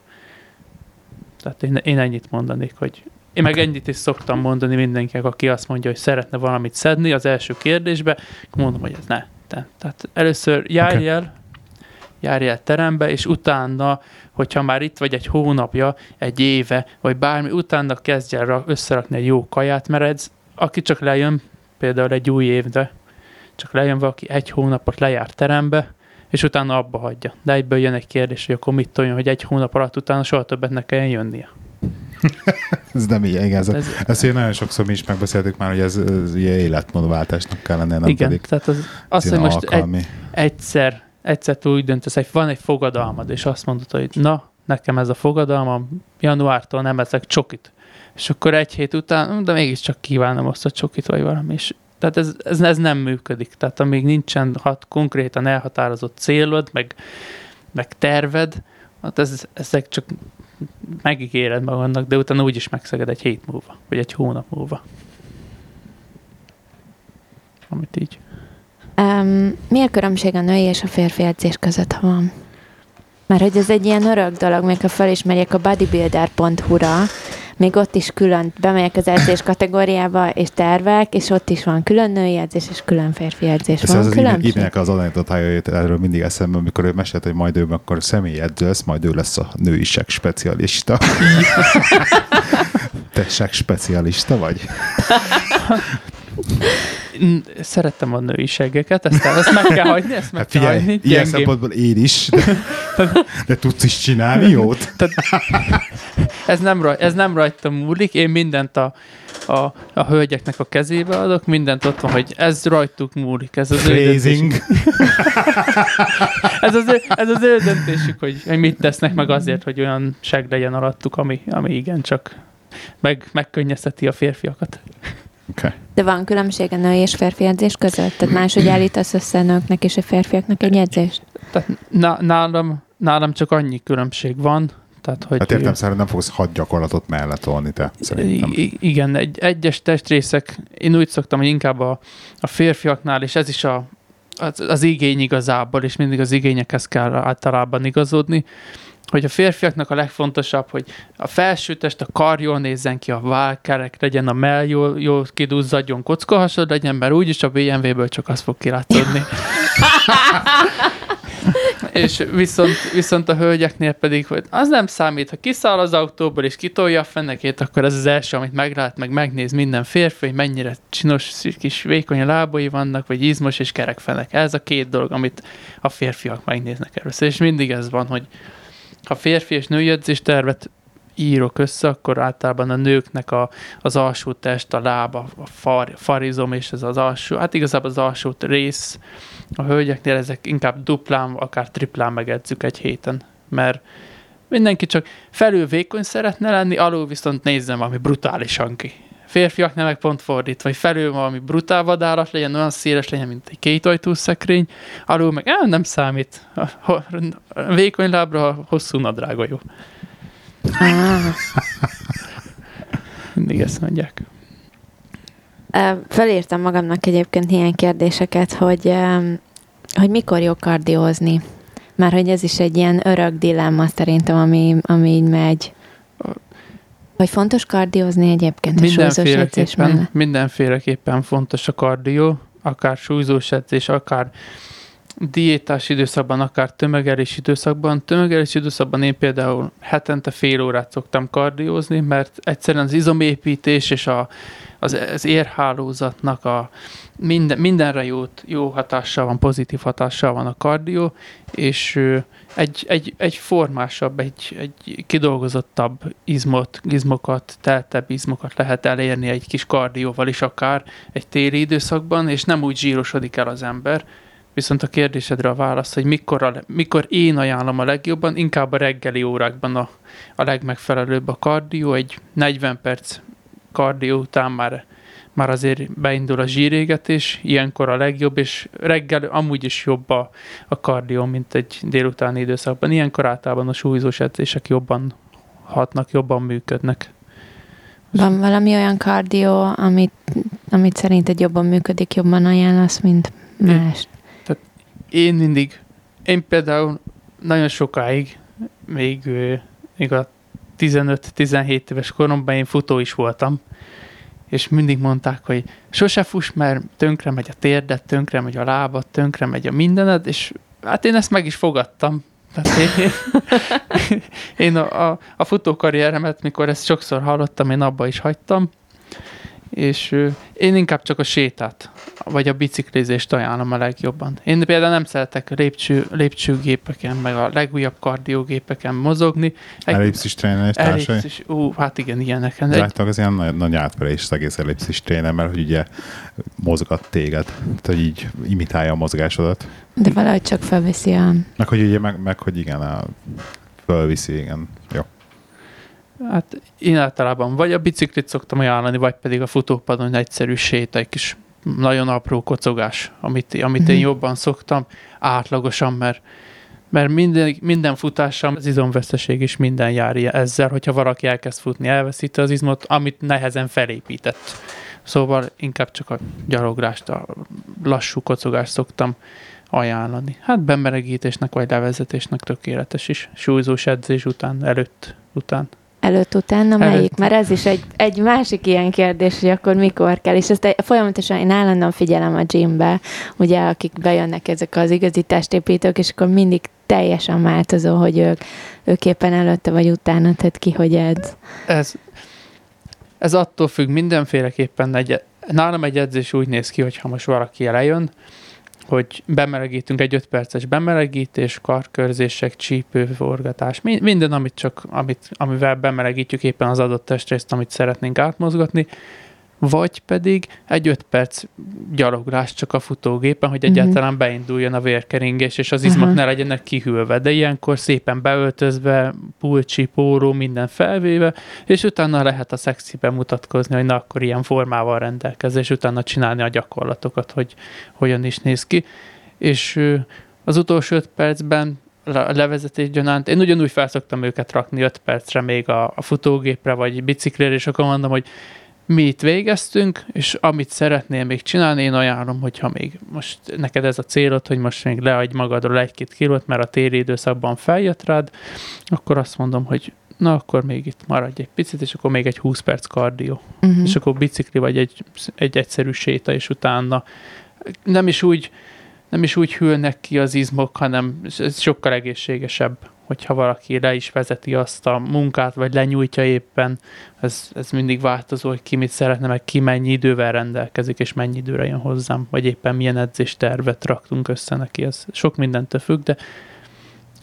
Tehát én, én ennyit mondanék, hogy én meg ennyit is szoktam mondani mindenkinek, aki azt mondja, hogy szeretne valamit szedni az első kérdésbe, mondom, hogy ez ne. De. Tehát először járj okay. el, járj el terembe, és utána, hogyha már itt vagy egy hónapja, egy éve, vagy bármi, utána kezdj el összerakni egy jó kaját, mert ez, aki csak lejön, például egy új évre, csak lejön valaki egy hónapot lejár terembe, és utána abba hagyja. De egyből jön egy kérdés, hogy akkor mit tudjon, hogy egy hónap alatt utána soha többet ne kelljen jönnie. Ez nem így, igaz. Ez, Ezt én nagyon sokszor mi is megbeszéltük már, hogy ez, ez ilyen életmódváltásnak kell lennie, nem igen, pedig tehát az, az, hogy most egy, egyszer, egyszer túl úgy döntesz, hogy van egy fogadalmad, és azt mondod, hogy na, nekem ez a fogadalmam, januártól nem eszek csokit. És akkor egy hét után, de mégiscsak kívánom azt a csokit, vagy valami. És, tehát ez, ez, ez nem működik. Tehát amíg nincsen hat, konkrétan elhatározott célod, meg, meg terved, hát ez, ezek csak megígéred magadnak, de utána úgyis megszeged egy hét múlva, vagy egy hónap múlva. Amit így. Um, mi a különbség a női és a férfi edzés között, ha van? Mert hogy ez egy ilyen örök dolog, még ha felismerjék a bodybuilder pont hu-ra, még ott is külön bemegyek az edzés kategóriába, és tervek, és ott is van külön női edzés, és külön férfi edzés. Ez van az különbség? Írják az anekdotájait, erről mindig eszembe, amikor ő mesélt, hogy majd ő akkor személyi edző lesz, majd ő lesz a nőisek specialista. Te seg specialista vagy? Szerettem a női seggeket, ezt, ezt meg kell hagyni, ezt meg hát figyelj, kell hagyni. Ilyen gyengém. Szempontból én is, de, de tudsz is csinálni jót. Tehát, ez, nem raj, ez nem rajtam múlik, én mindent a, a, a hölgyeknek a kezébe adok, mindent ott van, hogy ez rajtuk múlik. Ez az ő döntésük. ez, az, ez az ő döntésük, hogy, hogy mit tesznek meg azért, hogy olyan seg legyen alattuk, ami, ami igencsak meg, megkönnyezteti a férfiakat. Okay. De van különbség a női és férfi edzés között? Tehát máshogy állítasz össze a nőknek és a férfiaknak egy edzést? Tehát nálam, nálam csak annyi különbség van. Tehát, hogy hát értem szerint nem fogsz hat gyakorlatot mellett tolni te, szerintem. Igen, egy, egyes testrészek, én úgy szoktam, hogy inkább a, a férfiaknál, és ez is a, az, az igény igazából, és mindig az igényekhez kell általában igazodni, hogy a férfiaknak a legfontosabb, hogy a felsőtest, a kar jól nézzen ki, a válkerek legyen, a mell jól, jól kidúzzadjon, kockahasad legyen, mert úgyis a bé em vé-ből csak az fog kilátszódni. És viszont, viszont a hölgyeknél pedig, hogy az nem számít, ha kiszáll az autóból és kitolja a fenekét, akkor ez az első, amit meglát, meg megnéz minden férfi, hogy mennyire csinos, kis vékony lábai vannak, vagy izmos és kerek fenek. Ez a két dolog, amit a férfiak megnéznek először. És mindig ez van, hogy ha férfi és női edzés tervet írok össze, akkor általában a nőknek a, az alsó test, a lába, a far, farizom, és ez az alsó, hát igazából az alsó rész. A hölgyeknél ezek inkább duplán, akár triplán megedzük egy héten, mert mindenki csak felül vékony szeretne lenni, alul viszont nézzen valami brutálisan ki. Férfiaknál meg pont fordítva, hogy felül valami brutál vadállat legyen, olyan széles legyen, mint egy kétajtú szekrény, alul meg á, nem számít. Vékony lábra a hosszú nadrága jó. Mindig ezt mondják. Felírtam magamnak egyébként ilyen kérdéseket, hogy, hogy mikor jó kardiózni. Már hogy ez is egy ilyen örök dilemma szerintem, ami, ami így megy. Vagy fontos kardiózni egyébként mindenféleképpen, a súlyzós edzés? Mindenféleképpen fontos a kardió, akár súlyzós edzés, akár diétás időszakban, akár tömegelés időszakban. Tömegelés időszakban én például hetente fél órát szoktam kardiózni, mert egyszerűen az izomépítés és a, az, az érhálózatnak a minden, mindenre jót, jó hatással van, pozitív hatással van a kardió, és egy, egy, egy formásabb, egy, egy kidolgozottabb izmot, izmokat, teltebb izmokat lehet elérni egy kis kardióval is akár egy téli időszakban, és nem úgy zsírosodik el az ember, Viszont a kérdésedre a válasz, hogy mikor, a, mikor én ajánlom a legjobban, inkább a reggeli órákban a, a legmegfelelőbb a kardió. Egy negyven perc kardió után már, már azért beindul a zsírégetés, ilyenkor a legjobb, és reggel amúgy is jobb a, a kardió, mint egy délutáni időszakban. Ilyenkor általában a súlyzós edzések jobban hatnak, jobban működnek. Van valami olyan kardió, amit, amit szerinted jobban működik, jobban ajánlasz, mint más? É. Én mindig, én például nagyon sokáig, még, még a tizenöt-tizenhét éves koromban én futó is voltam, és mindig mondták, hogy sose fuss, mert tönkre megy a térdet, tönkre megy a lábad, tönkre megy a mindened, és hát én ezt meg is fogadtam. Én, én a, a, a futókarrieremet, mikor ezt sokszor hallottam, én abba is hagytam, és én inkább csak a sétát, vagy a biciklizést ajánlom a legjobban. Én például nem szeretek lépcső, lépcsőgépeken, meg a legújabb kardiógépeken mozogni. Egy, ellipszis tréner és társai? Ellipszis, ú, hát igen, ilyeneken. Láttak, ez ilyen nagy, nagy átverés az egész ellipszis tréner, mert hogy ugye mozgat téged, tehát hogy így imitálja a mozgásodat. De valahogy csak felviszi a... Meg hogy ugye, meg, meg hogy igen, a... felviszi, igen, jó. Hát én általában vagy a biciklit szoktam ajánlani, vagy pedig a futópadon egyszerű séta, egy kis nagyon apró kocogás, amit, amit mm-hmm. én jobban szoktam átlagosan, mert, mert minden, minden futással az izomveszteség is minden jár ezzel, hogyha valaki elkezd futni, elveszíti az izmot, amit nehezen felépített. Szóval inkább csak a gyaloglást, a lassú kocogást szoktam ajánlani. Hát bemelegítésnek vagy levezetésnek tökéletes is, súlyzós edzés után, előtt után. Előtt, utána melyik? Előtt. Mert ez is egy, egy másik ilyen kérdés, hogy akkor mikor kell. És ezt folyamatosan én állandóan figyelem a gymbe, ugye, akik bejönnek ezek az igazi testépítők, és akkor mindig teljesen változó, hogy ők, ők éppen előtte vagy utána, tehát ki hogy edz. Ez, ez attól függ mindenféleképpen. Egy, nálam egy edzés úgy néz ki, hogyha most valaki elejön, hogy bemelegítünk, egy öt perces bemelegítés, karkörzések, csípőforgatás, minden, amit csak, amit, amivel bemelegítjük éppen az adott testrészt, amit szeretnénk átmozgatni, vagy pedig egy öt perc gyaloglás csak a futógépen, hogy mm-hmm. egyáltalán beinduljon a vérkeringés, és az izmok Aha. ne legyenek kihűlve, de ilyenkor szépen beöltözve, pulcsi, póró, minden felvéve, és utána lehet a szexiben mutatkozni, hogy na akkor ilyen formával rendelkezz, és utána csinálni a gyakorlatokat, hogy hogyan is néz ki. És az utolsó öt percben levezetés gyanánt. Én ugyanúgy felszoktam őket rakni öt percre még a, a futógépre, vagy biciklére, és akkor mondom, hogy mi itt végeztünk, és amit szeretnél még csinálni, én ajánlom, hogyha még most neked ez a célod, hogy most még leadj magadról egy-két kilót, mert a téli időszakban feljött rád, akkor azt mondom, hogy na akkor még itt maradj egy picit, és akkor még egy húsz perc kardió. Uh-huh. És akkor bicikli vagy egy, egy egyszerű séta, és utána nem is úgy, nem is úgy hűlnek ki az izmok, hanem ez sokkal egészségesebb, hogyha valaki le is vezeti azt a munkát, vagy lenyújtja éppen, ez, ez mindig változó, hogy ki mit szeretne, meg ki mennyi idővel rendelkezik, és mennyi időre jön hozzám, vagy éppen milyen edzéstervet raktunk össze neki. Ez sok mindentől függ, de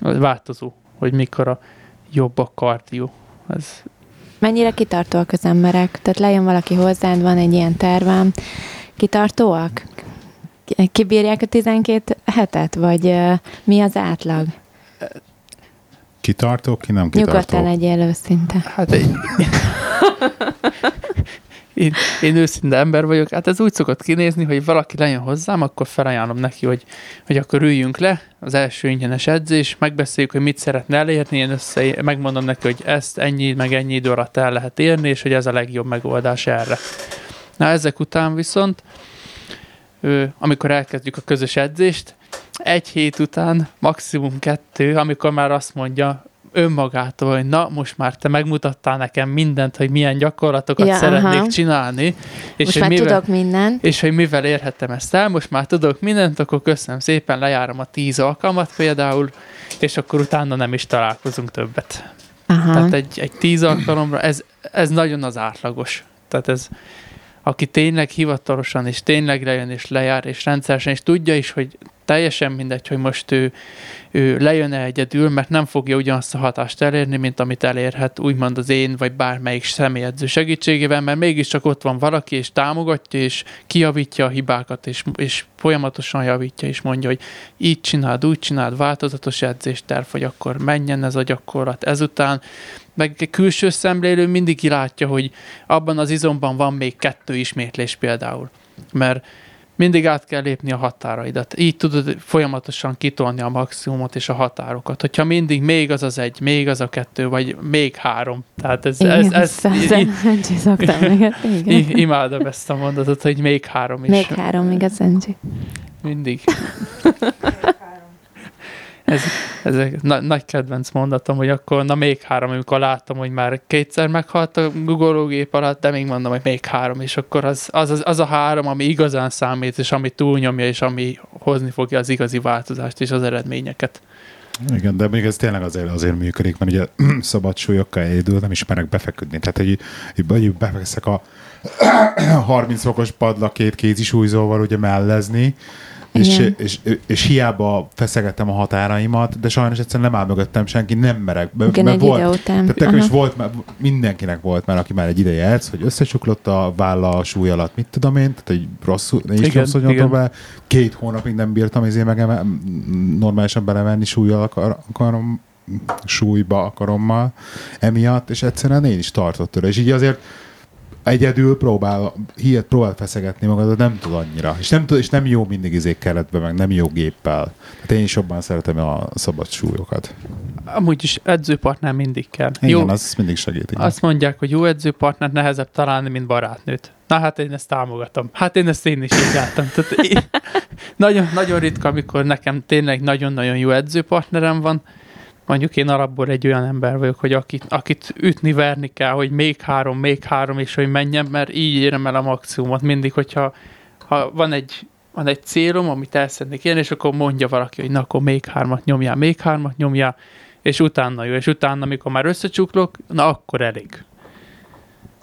változó, hogy mikor a jobb a kardió. Ez... Mennyire kitartóak az emberek? Tehát lejön valaki hozzád, van egy ilyen tervem. Kitartóak? Kibírják a tizenkét hetet? Vagy uh, mi az átlag? Kitartó, ki nem kitartó. Nyugodtan legyél őszinte. Hát én, én, én őszinte ember vagyok. Hát ez úgy szokott kinézni, hogy valaki lejön hozzám, akkor felajánlom neki, hogy, hogy akkor üljünk le, az első ingyenes edzés, megbeszéljük, hogy mit szeretne elérni, én össze, megmondom neki, hogy ezt ennyi, meg ennyi idő alatt el lehet érni, és hogy ez a legjobb megoldás erre. Na ezek után viszont, amikor elkezdjük a közös edzést, egy hét után, maximum kettő, amikor már azt mondja önmagától, hogy na, most már te megmutattál nekem mindent, hogy milyen gyakorlatokat ja, szeretnék aha. csinálni. És most hogy már mivel, tudok mindent. És hogy mivel érhetem ezt el, most már tudok mindent, akkor köszönöm szépen, lejárom a tíz alkalmat például, és akkor utána nem is találkozunk többet. Aha. Tehát egy, egy tíz alkalomra, ez, ez nagyon az átlagos. Tehát ez... aki tényleg hivatalosan, és tényleg lejön, és lejár, és rendszeresen, és tudja is, hogy teljesen mindegy, hogy most ő, ő lejön-e egyedül, mert nem fogja ugyanazt a hatást elérni, mint amit elérhet úgymond az én, vagy bármelyik személyedző segítségével, mert mégiscsak ott van valaki, és támogatja, és kijavítja a hibákat, és, és folyamatosan javítja, és mondja, hogy így csináld, úgy csináld, változatos edzésterv, hogy akkor menjen ez a gyakorlat ezután, meg külső szemlélő mindig kilátja, hogy abban az izomban van még kettő ismétlés például, mert mindig át kell lépni a határaidat. Így tudod folyamatosan kitolni a maximumot és a határokat. Hogyha mindig még az az egy, még az a kettő, vagy még három. Tehát ez... Igen, ez, ez, szám, ez í- imádom ezt a mondatot, hogy még három is. Még három, igaz, Angie? Mindig. Ez, ez egy na- nagy kedvenc mondatom, hogy akkor na még három, amikor láttam, hogy már kétszer meghalt a guggológép alatt, de még mondom, hogy még három, és akkor az, az, az a három, ami igazán számít, és ami túlnyomja, és ami hozni fogja az igazi változást és az eredményeket. Igen, de még ez tényleg azért, azért működik, mert ugye szabad súlyokkal egyedül nem ismerek befeküdni. Tehát egy, egy befekszek a harminc fokos padla két kézi súlyzóval ugye mellezni, És, és, és hiába feszegettem a határaimat, de sajnos egyszerűen nem áll mögöttem senki, nem merek. B- Igen, egy volt, idő után. Tehát is volt, már, mindenkinek volt már, aki már egy ideje edz, hogy összesuklott a válla a súly alatt, mit tudom én, tehát egy rosszul, én is rosszul be, két hónapig nem bírtam ezért meg normálisan belevenni súlyjal akar, akarom, súlyba akarommal emiatt, és egyszerűen én is tartott tőle. És így azért egyedül próbál, hihet próbál feszegetni magad, nem tud annyira. És nem, tud, és nem jó mindig izékkeletben, meg nem jó géppel. Hát én is jobban szeretem a szabad súlyokat. Amúgy is edzőpartner mindig kell. Igen, jó, az mindig segít. Igen. Azt mondják, hogy jó edzőpartner nehezebb találni, mint barátnőt. Na hát én ezt támogatom. Hát én ezt én is így láttam. Nagyon, nagyon ritka, amikor nekem tényleg nagyon-nagyon jó edzőpartnerem van. Mondjuk én alapból egy olyan ember vagyok, hogy akit, akit ütni, verni kell, hogy még három, még három, és hogy menjen, mert így érem el a maximumot. Mindig, hogyha ha van, egy, van egy célom, amit el szeretnék érni, és akkor mondja valaki, hogy na, akkor még hármat nyomjál, még hármat nyomjál, és utána jó, és utána, amikor már összecsuklok, na, akkor elég.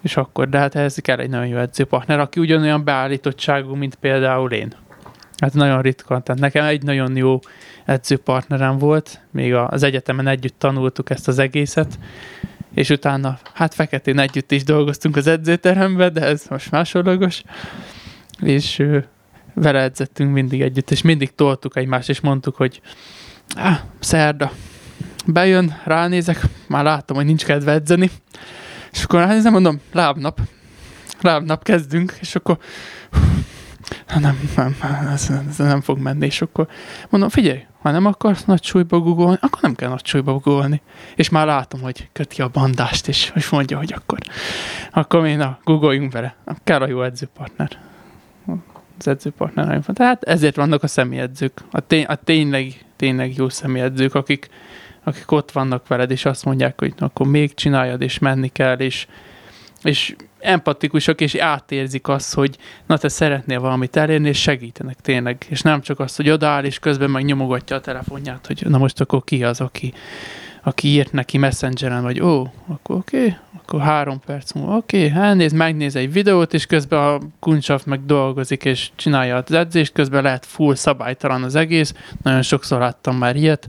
És akkor, de hát ehhez kell egy nagyon jó edzőpartner, aki ugyanolyan beállítottságú, mint például én. Hát nagyon ritka, tehát nekem egy nagyon jó edzőpartnerem volt, még az egyetemen együtt tanultuk ezt az egészet, és utána, hát feketén együtt is dolgoztunk az edzőteremben, de ez most másodlagos, és ő, vele edzettünk mindig együtt, és mindig toltuk egymást, és mondtuk, hogy ah, szerda, bejön, ránézek, már látom, hogy nincs kedve edzeni, és akkor ránézem, mondom, lábnap, lábnap kezdünk, és akkor... Nem, nem, ez, ez nem fog menni, és akkor mondom, figyelj, ha nem akarsz nagy súlyba guggolni, akkor nem kell nagy súlyba guggolni. És már látom, hogy köti a bandást, és, és mondja, hogy akkor, akkor mi, na, guggoljunk vele. Kell a jó edzőpartner. Az edzőpartner nagyon fontos. Tehát ezért vannak a személyedzők, a, tény, a tényleg, tényleg jó személyedzők, akik, akik ott vannak veled, és azt mondják, hogy na, akkor még csináljad, és menni kell, és és empatikusak, és átérzik azt, hogy na, te szeretnél valamit elérni, és segítenek tényleg. És nem csak azt, hogy odaáll, és közben meg nyomogatja a telefonját, hogy na most akkor ki az, aki, aki írt neki messengeren, vagy ó, akkor oké, okay, akkor három perc múlva, oké, okay, elnéz, megnéz egy videót, és közben a kuncsaft meg dolgozik, és csinálja az edzést, közben lehet full szabálytalan az egész. Nagyon sokszor láttam már ilyet,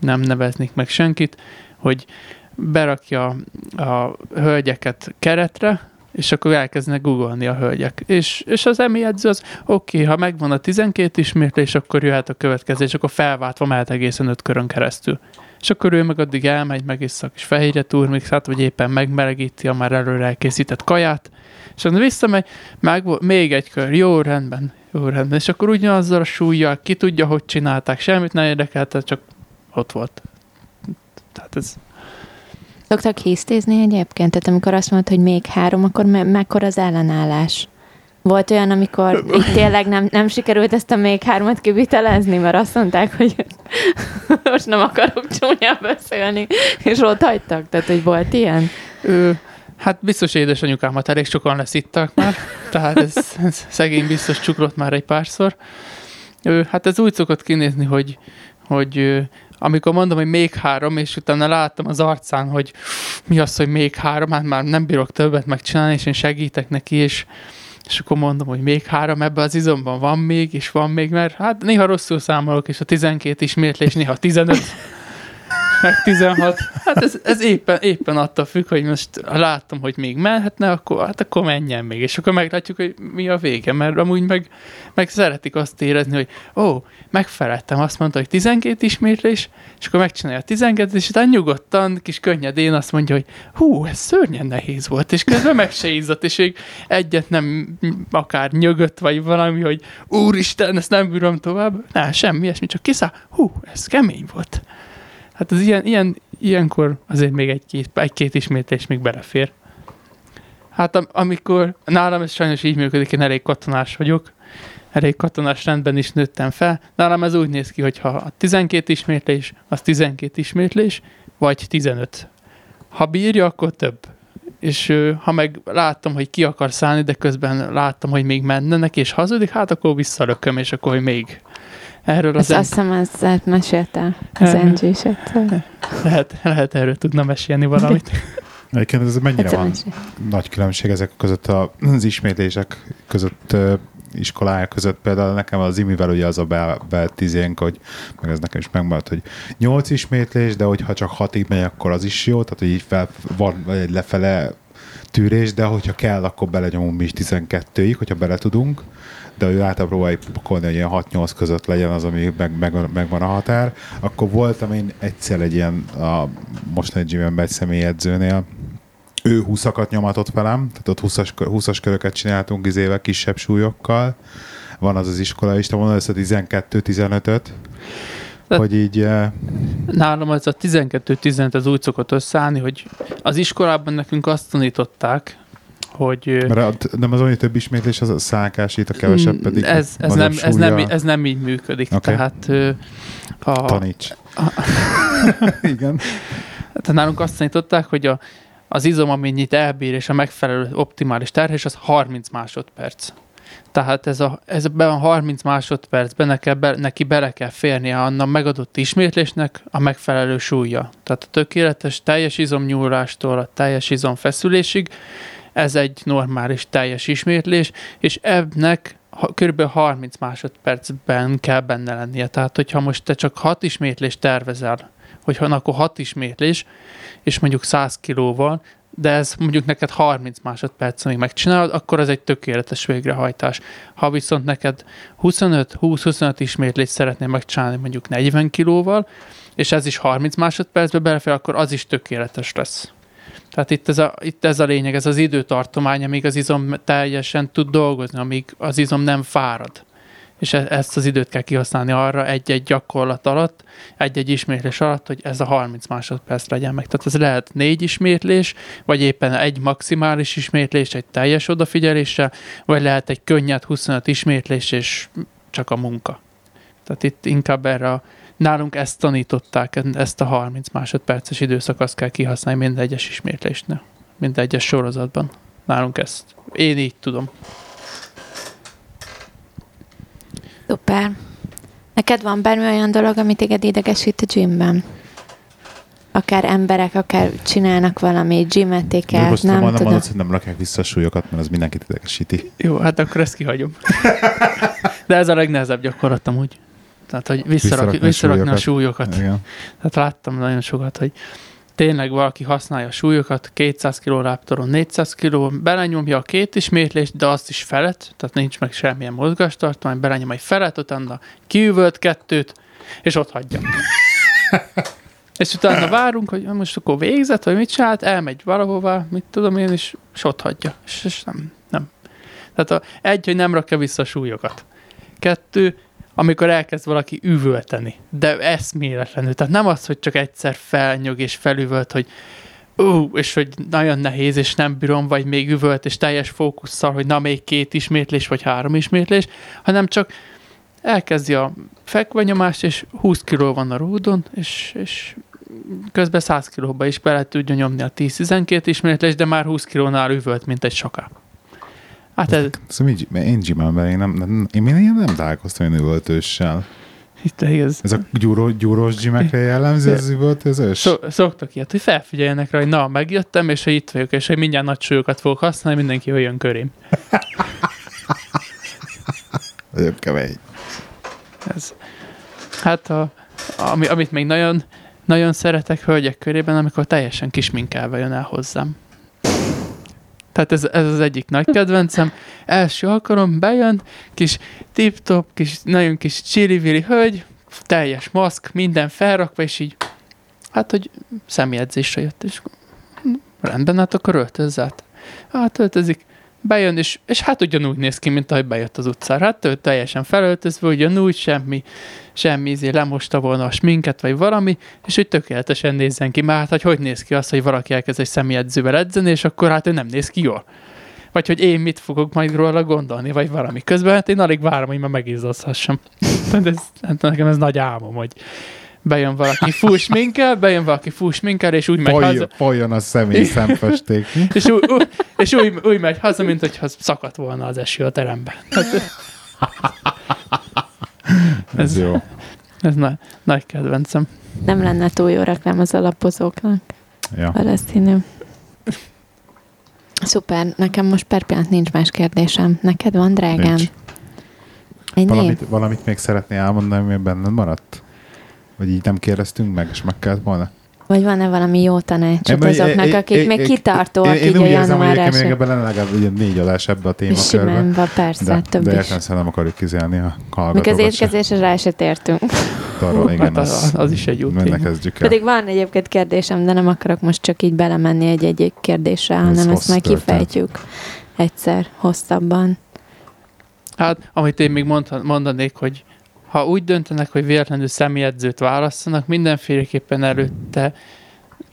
nem neveznék meg senkit, hogy berakja a hölgyeket keretre, és akkor elkezdenek googolni a hölgyek. És, és az edző az, oké, okay, ha megvan a tizenkét ismétlés, akkor jöhet a következő, és akkor felváltva mehet egészen öt körön keresztül. És akkor ő meg addig elmegy, megisszak, és fehérje turmixát, vagy éppen megmelegíti a már előre elkészített kaját, és akkor visszamegy, meg még egy kör, jó, rendben, jó, rendben. És akkor ugyanazzal a súlyjal, ki tudja, hogy csinálták, semmit nem érdekelte, csak ott volt. Tehát ez... Szoktak hisztézni egyébként? Tehát amikor azt mondod, hogy még három, akkor me- mekkora az ellenállás? Volt olyan, amikor itt tényleg nem, nem sikerült ezt a még hármat kivitelezni, mert azt mondták, hogy most nem akarok csúnyán beszélni, és ott hagytak. Tehát, hogy volt ilyen? Ő, hát biztos édesanyukámat elég sokan leszittak már, tehát ez, ez szegény biztos csuklott már egy párszor. Ő, hát ez úgy szokott kinézni, hogy, hogy amikor mondom, hogy még három, és utána láttam az arcán, hogy mi az, hogy még három, hát már nem bírok többet megcsinálni, és én segítek neki, és, és akkor mondom, hogy még három ebben az izomban van még, és van még, mert hát néha rosszul számolok, és a tizenkét ismétlés, néha tizenöt, meg tizenhat. Hát ez, ez éppen, éppen attól függ, hogy most láttam, hogy még mehetne, akkor, hát akkor menjen még, és akkor meglátjuk, hogy mi a vége, mert amúgy meg, meg szeretik azt érezni, hogy ó, megfeleltem, azt mondta, hogy tizenkét ismétlés, és akkor megcsinálja a tizenkettőt, és utána nyugodtan, kis könnyedén azt mondja, hogy hú, ez szörnyen nehéz volt, és közben meg se izzadt, és még egyet nem akár nyögött, vagy valami, hogy úristen, ezt nem bírom tovább, ne, semmi ilyesmi, csak kiszáll, hú, ez kemény volt. Hát az ilyen, ilyen, ilyenkor azért még egy-két, egy-két ismétlés még belefér. Hát am- amikor nálam ez sajnos így működik, én elég katonás vagyok, elég katonás rendben is nőttem fel. Nálam ez úgy néz ki, hogyha a tizenkét ismétlés, az tizenkét ismétlés, vagy tizenöt. Ha bírja, akkor több. És ha meg látom, hogy ki akar szállni, de közben láttam, hogy még menne neki, és hazudik, hát akkor visszalököm, és akkor még... Erről az azt hiszem, ezt meséltem az Angie-s egyszer. Lehet, lehet erről tudna mesélni valamit. Egyébként ez mennyire van nagy különbség ezek között az ismétlések között, iskolák között. Például nekem az imivel ugye az a be, be tízénk, hogy meg ez nekem is megmaradt, hogy nyolc ismétlés, de hogyha csak hatig megy, akkor az is jó. Tehát, hogy így fel, van egy lefele tűrés, de hogyha kell, akkor belenyomunk mi is tizenkettőig, hogyha bele tudunk. De ő általában próbálj pakolni, hogy ilyen hat-nyolc között legyen az, ami meg, meg, megvan a határ. Akkor voltam én egyszer egy ilyen, a, most egy gymben egy személyedzőnél, ő húszakat nyomatott velem, tehát ott húszas köröket csináltunk izével, kisebb súlyokkal. Van az az iskola is, te mondod ezt a tizenkettő-tizenötöt, hogy így... Nálam ez a tizenkettő-tizenöt az úgy szokott összeállni, hogy az iskolában nekünk azt tanították, hogy... Mert nem az olyan több ismétlés, az a szákásít, a kevesebb pedig... Ez, ez, nem, ez, nem, ez nem így működik, okay. Tehát... A, Taníts. A, Igen. Tehát nálunk azt tanították, hogy a, az izom, amennyit elbír, és a megfelelő optimális terhés, az harminc másodperc. Tehát ez a, ez a harminc másodpercben neki, be, neki bele kell férnie annak megadott ismétlésnek a megfelelő súlya. Tehát a tökéletes teljes izomnyúlástól a teljes izomfeszülésig ez egy normális teljes ismétlés, és ennek kb. harminc másodpercben kell benne lennie. Tehát, hogyha most te csak hat ismétlést tervezel, hogyha akkor hat ismétlés, és mondjuk száz kilóval, de ez mondjuk neked harminc másodperc, amíg megcsinálod, akkor ez egy tökéletes végrehajtás. Ha viszont neked huszonöt-húsz-huszonöt ismétlést szeretnél megcsinálni mondjuk negyven kilóval, és ez is harminc másodpercbe belefér, akkor az is tökéletes lesz. Tehát itt ez, a, itt ez a lényeg, ez az időtartomány, amíg az izom teljesen tud dolgozni, amíg az izom nem fárad. És e- ezt az időt kell kihasználni arra egy-egy gyakorlat alatt, egy-egy ismétlés alatt, hogy ez a harminc másodperc legyen meg. Tehát ez lehet négy ismétlés, vagy éppen egy maximális ismétlés, egy teljes odafigyeléssel, vagy lehet egy könnyed huszonöt ismétlés, és csak a munka. Tehát itt inkább erre a nálunk ezt tanították, ezt a harminc másodperces időszakot kell kihasználni minden egyes ismétlésnél, minden egyes sorozatban. Nálunk ezt. Én így tudom. Szuper. Neked van bármi olyan dolog, amit téged idegesít a gymben? Akár emberek, akár csinálnak valami gymetéket, nem tudom. Mondod, hogy nem rakják vissza a súlyokat, mert az mindenkit idegesíti. Jó, hát akkor ezt kihagyom. De ez a legnehezebb gyakorlatom úgy. Tehát, hogy visszarakni, visszarakni a súlyokat. A súlyokat. Tehát láttam nagyon sokat, hogy tényleg valaki használja a súlyokat, kétszáz kiló lábtoron, négyszáz kiló, belenyomja a két ismétlést, de azt is felett, tehát nincs meg semmilyen mozgástartomány, belenyom egy felett, utána kiüvölt kettőt, és ott hagyja. És utána várunk, hogy most akkor végzett, vagy mit csinált, elmegy valahová, mit tudom én, és, és ott hagyja. És, és nem, nem. Tehát a, egy, hogy nem rakja vissza a súlyokat. Kettő, amikor elkezd valaki üvölteni, de eszméletlenül. Tehát nem az, hogy csak egyszer felnyog és felüvölt, hogy ú, és hogy nagyon nehéz, és nem bírom, vagy még üvölt, és teljes fókusszal, hogy na még két ismétlés, vagy három ismétlés, hanem csak elkezdi a fekvenyomást, és húsz kiló van a rúdon, és, és közben száz kilóba is bele tudja nyomni a tíz-tizenkét ismétlés, de már húsz kilónál üvölt, mint egy saká. Hát ez... Szóval így, én gymámban, én nem, nem, én nem találkoztam én üvöltőssel. Itt ez... ez a gyúró, gyúrós gymekre jellemző, ez üvöltőzős? So, szoktak ilyet, hogy felfigyeljenek rá, hogy na, megjöttem, és hogy itt vagyok, és hogy mindjárt nagy súlyokat fogok használni, mindenki olyan körém. Ez kemény. Ez. Hát a, ami, amit még nagyon, nagyon szeretek hölgyek körében, amikor teljesen kisminkálva jön el hozzám. Tehát ez, ez az egyik nagy kedvencem. Első alkalom bejön, kis tip-top, kis, nagyon kis csili-vili hölgy, teljes maszk, minden felrakva, és így, hát, hogy személyedzésre jött, és rendben, hát akkor öltözz át. Hát öltözik, bejön, és, és hát ugyanúgy néz ki, mint ahogy bejött az utcára. Hát ő teljesen felöltözve, ugyanúgy, semmi, semmi ízé, lemosta volna a sminket, vagy valami, és hogy tökéletesen nézzen ki. Már hát, hogy hogy néz ki az, hogy valaki elkezd egy személyedzővel edzeni, és akkor hát ő nem néz ki jól. Vagy hogy én mit fogok majd róla gondolni, vagy valami. Közben hát én alig várom, hogy már megizzaszhassam. Hát nekem ez nagy álmom, hogy bejön valaki full sminkkel, bejön valaki full sminkkel, és úgy megy Polj, haza. Poljon a személy szemfesték. És, ú, ú, és úgy, úgy megy haza, mint hogyha szakadt volna az eső a teremben. Hát, ez, ez jó. Ez nagy, nagy kedvencem. Nem lenne túl jó reklám az alapozóknak. Ja. Valószínűleg. Szuper, nekem most per pillanat nincs más kérdésem. Neked van, drágám? Valamit, valamit még szeretnél elmondani, ami benned maradt? Vagy így nem kérdeztünk meg, és meg kellett volna? Vagy van-e valami jó tanácsot én, azoknak, én, akik én, még kitartóak így a január első? Én úgy érzem, hogy egyébként még ebben lenne legalább négy adás ebbe a témakörbe. Simán van, persze, de, több de is. De értem, szerintem akarjuk kizélni a hallgatókat. Még az étkezésre rá se tértünk. Arról, igen, hát az, az is egy jó téma. Pedig van egyébként kérdésem, de nem akarok most csak így belemenni egy-egy kérdésre, hanem ez ezt majd kifejtjük egyszer hosszabban. Hát, amit én még mondanék, hogy ha úgy döntenek, hogy véletlenül személyedzőt választanak, mindenféleképpen előtte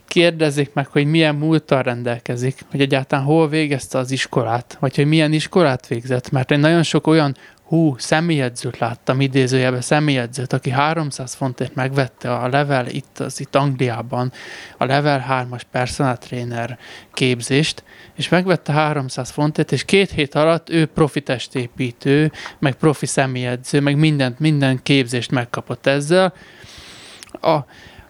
kérdezzék meg, hogy milyen múlttal rendelkezik, hogy egyáltalán hol végezte az iskolát, vagy hogy milyen iskolát végzett, mert én nagyon sok olyan hú, személyedzőt láttam, idézőjelben személyedzőt, aki háromszáz fontért megvette a level, itt az itt Angliában, a level hármas personal trainer képzést, és megvette háromszáz fontért, és két hét alatt ő profi testépítő, meg profi személyedző, meg mindent, minden képzést megkapott ezzel. A,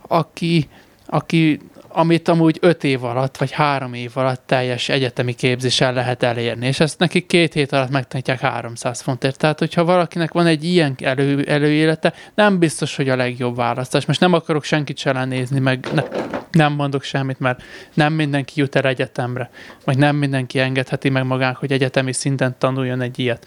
aki, aki amit amúgy öt év alatt, vagy három év alatt teljes egyetemi képzéssel lehet elérni, és ezt nekik két hét alatt megtanítják háromszáz fontért. Tehát, hogyha valakinek van egy ilyen elő, előélete, nem biztos, hogy a legjobb választás. Most nem akarok senkit se lenézni, meg ne, nem mondok semmit, mert nem mindenki jut el egyetemre, vagy nem mindenki engedheti meg magának, hogy egyetemi szinten tanuljon egy ilyet.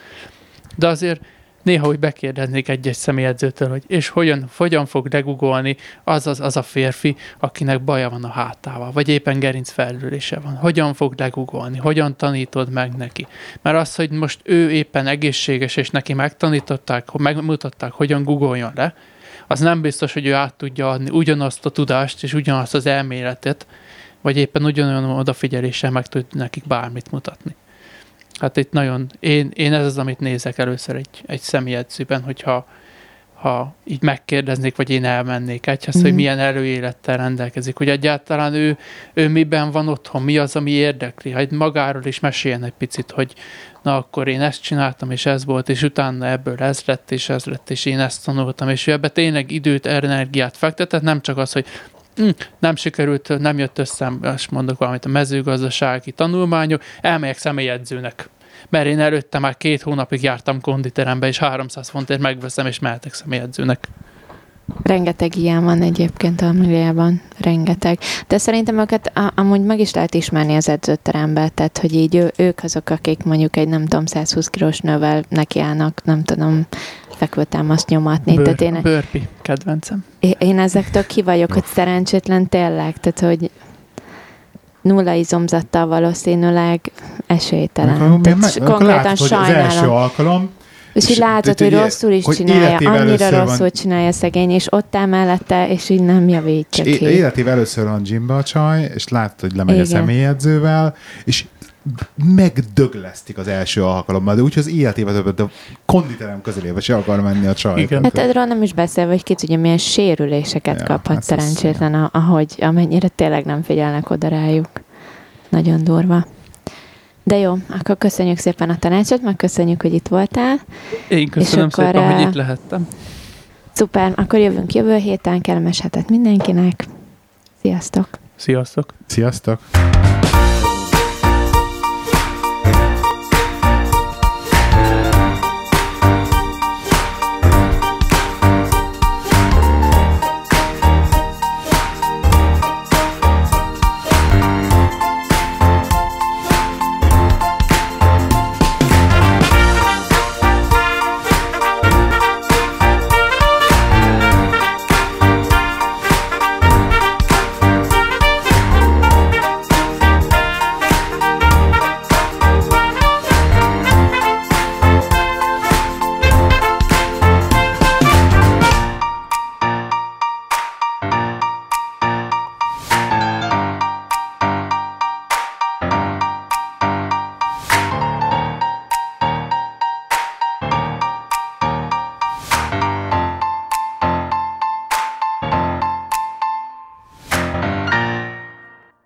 De azért néha úgy bekérdeznék egy-egy személyedzőtől, hogy és hogyan, hogyan fog legugolni az, az, az a férfi, akinek baja van a hátával, vagy éppen gerincfelülése van. Hogyan fog legugolni, hogyan tanítod meg neki. Mert az, hogy most ő éppen egészséges, és neki megtanították, megmutatták, hogyan gugoljon le, az nem biztos, hogy ő át tudja adni ugyanazt a tudást, és ugyanazt az elméletet, vagy éppen ugyanolyan odafigyeléssel meg tud nekik bármit mutatni. Hát itt nagyon, én, én ez az, amit nézek először egy, egy személyedzőben, hogyha ha így megkérdeznék, vagy én elmennék egyhez, mm-hmm. hogy milyen előélettel rendelkezik, hogy egyáltalán ő, ő miben van otthon, mi az, ami érdekli, hogy magáról is meséljen egy picit, hogy na akkor én ezt csináltam, és ez volt, és utána ebből ez lett, és ez lett, és én ezt tanultam, és ő ebbe tényleg időt, energiát fektetett, nem csak az, hogy nem sikerült, nem jött össze, most mondok valamit, a mezőgazdasági tanulmányok, elmegyek személyedzőnek. Mert én előtte már két hónapig jártam konditerembe, és háromszáz fontért megveszem, és mehetek személyedzőnek. Rengeteg ilyen van egyébként Angliában, rengeteg. De szerintem őket amúgy meg is lehet ismerni az edzőteremben, tehát hogy így ő, ők azok, akik mondjuk egy nem tudom, száz húsz kilós nővel nekiállnak, nem tudom, fekvőtámaszt nyomatni. Bőr, én, bőrpi, kedvencem. Én, én ezektől ki vagyok, hogy szerencsétlen tényleg, tehát hogy nulla izomzattal valószínűleg esélytelen. Tehát konkrétan sajnálom. Az első alkalom, és, és így látod, hogy rosszul is hogy csinálja, annyira rosszul van, csinálja szegény, és ott áll mellette, és így nem javítja ki. Életében először van gymbe a csaj, és látod, hogy lemegy igen. a személyedzővel, és megdöglesztik az első alkalommal, de úgyhogy az életében többet a konditerem közelébe se akar menni a csaj. Hát erről nem is beszélve, hogy ki tudja, milyen sérüléseket ja, kaphat hát szerencsétlen, az... ahogy, amennyire tényleg nem figyelnek oda rájuk. Nagyon durva. De jó, akkor köszönjük szépen a tanácsot, meg köszönjük, hogy itt voltál. Én köszönöm szépen, a... hogy itt lehettem. Szuper, akkor jövünk jövő héten, kellemes hetet mindenkinek. Sziasztok! Sziasztok! Sziasztok!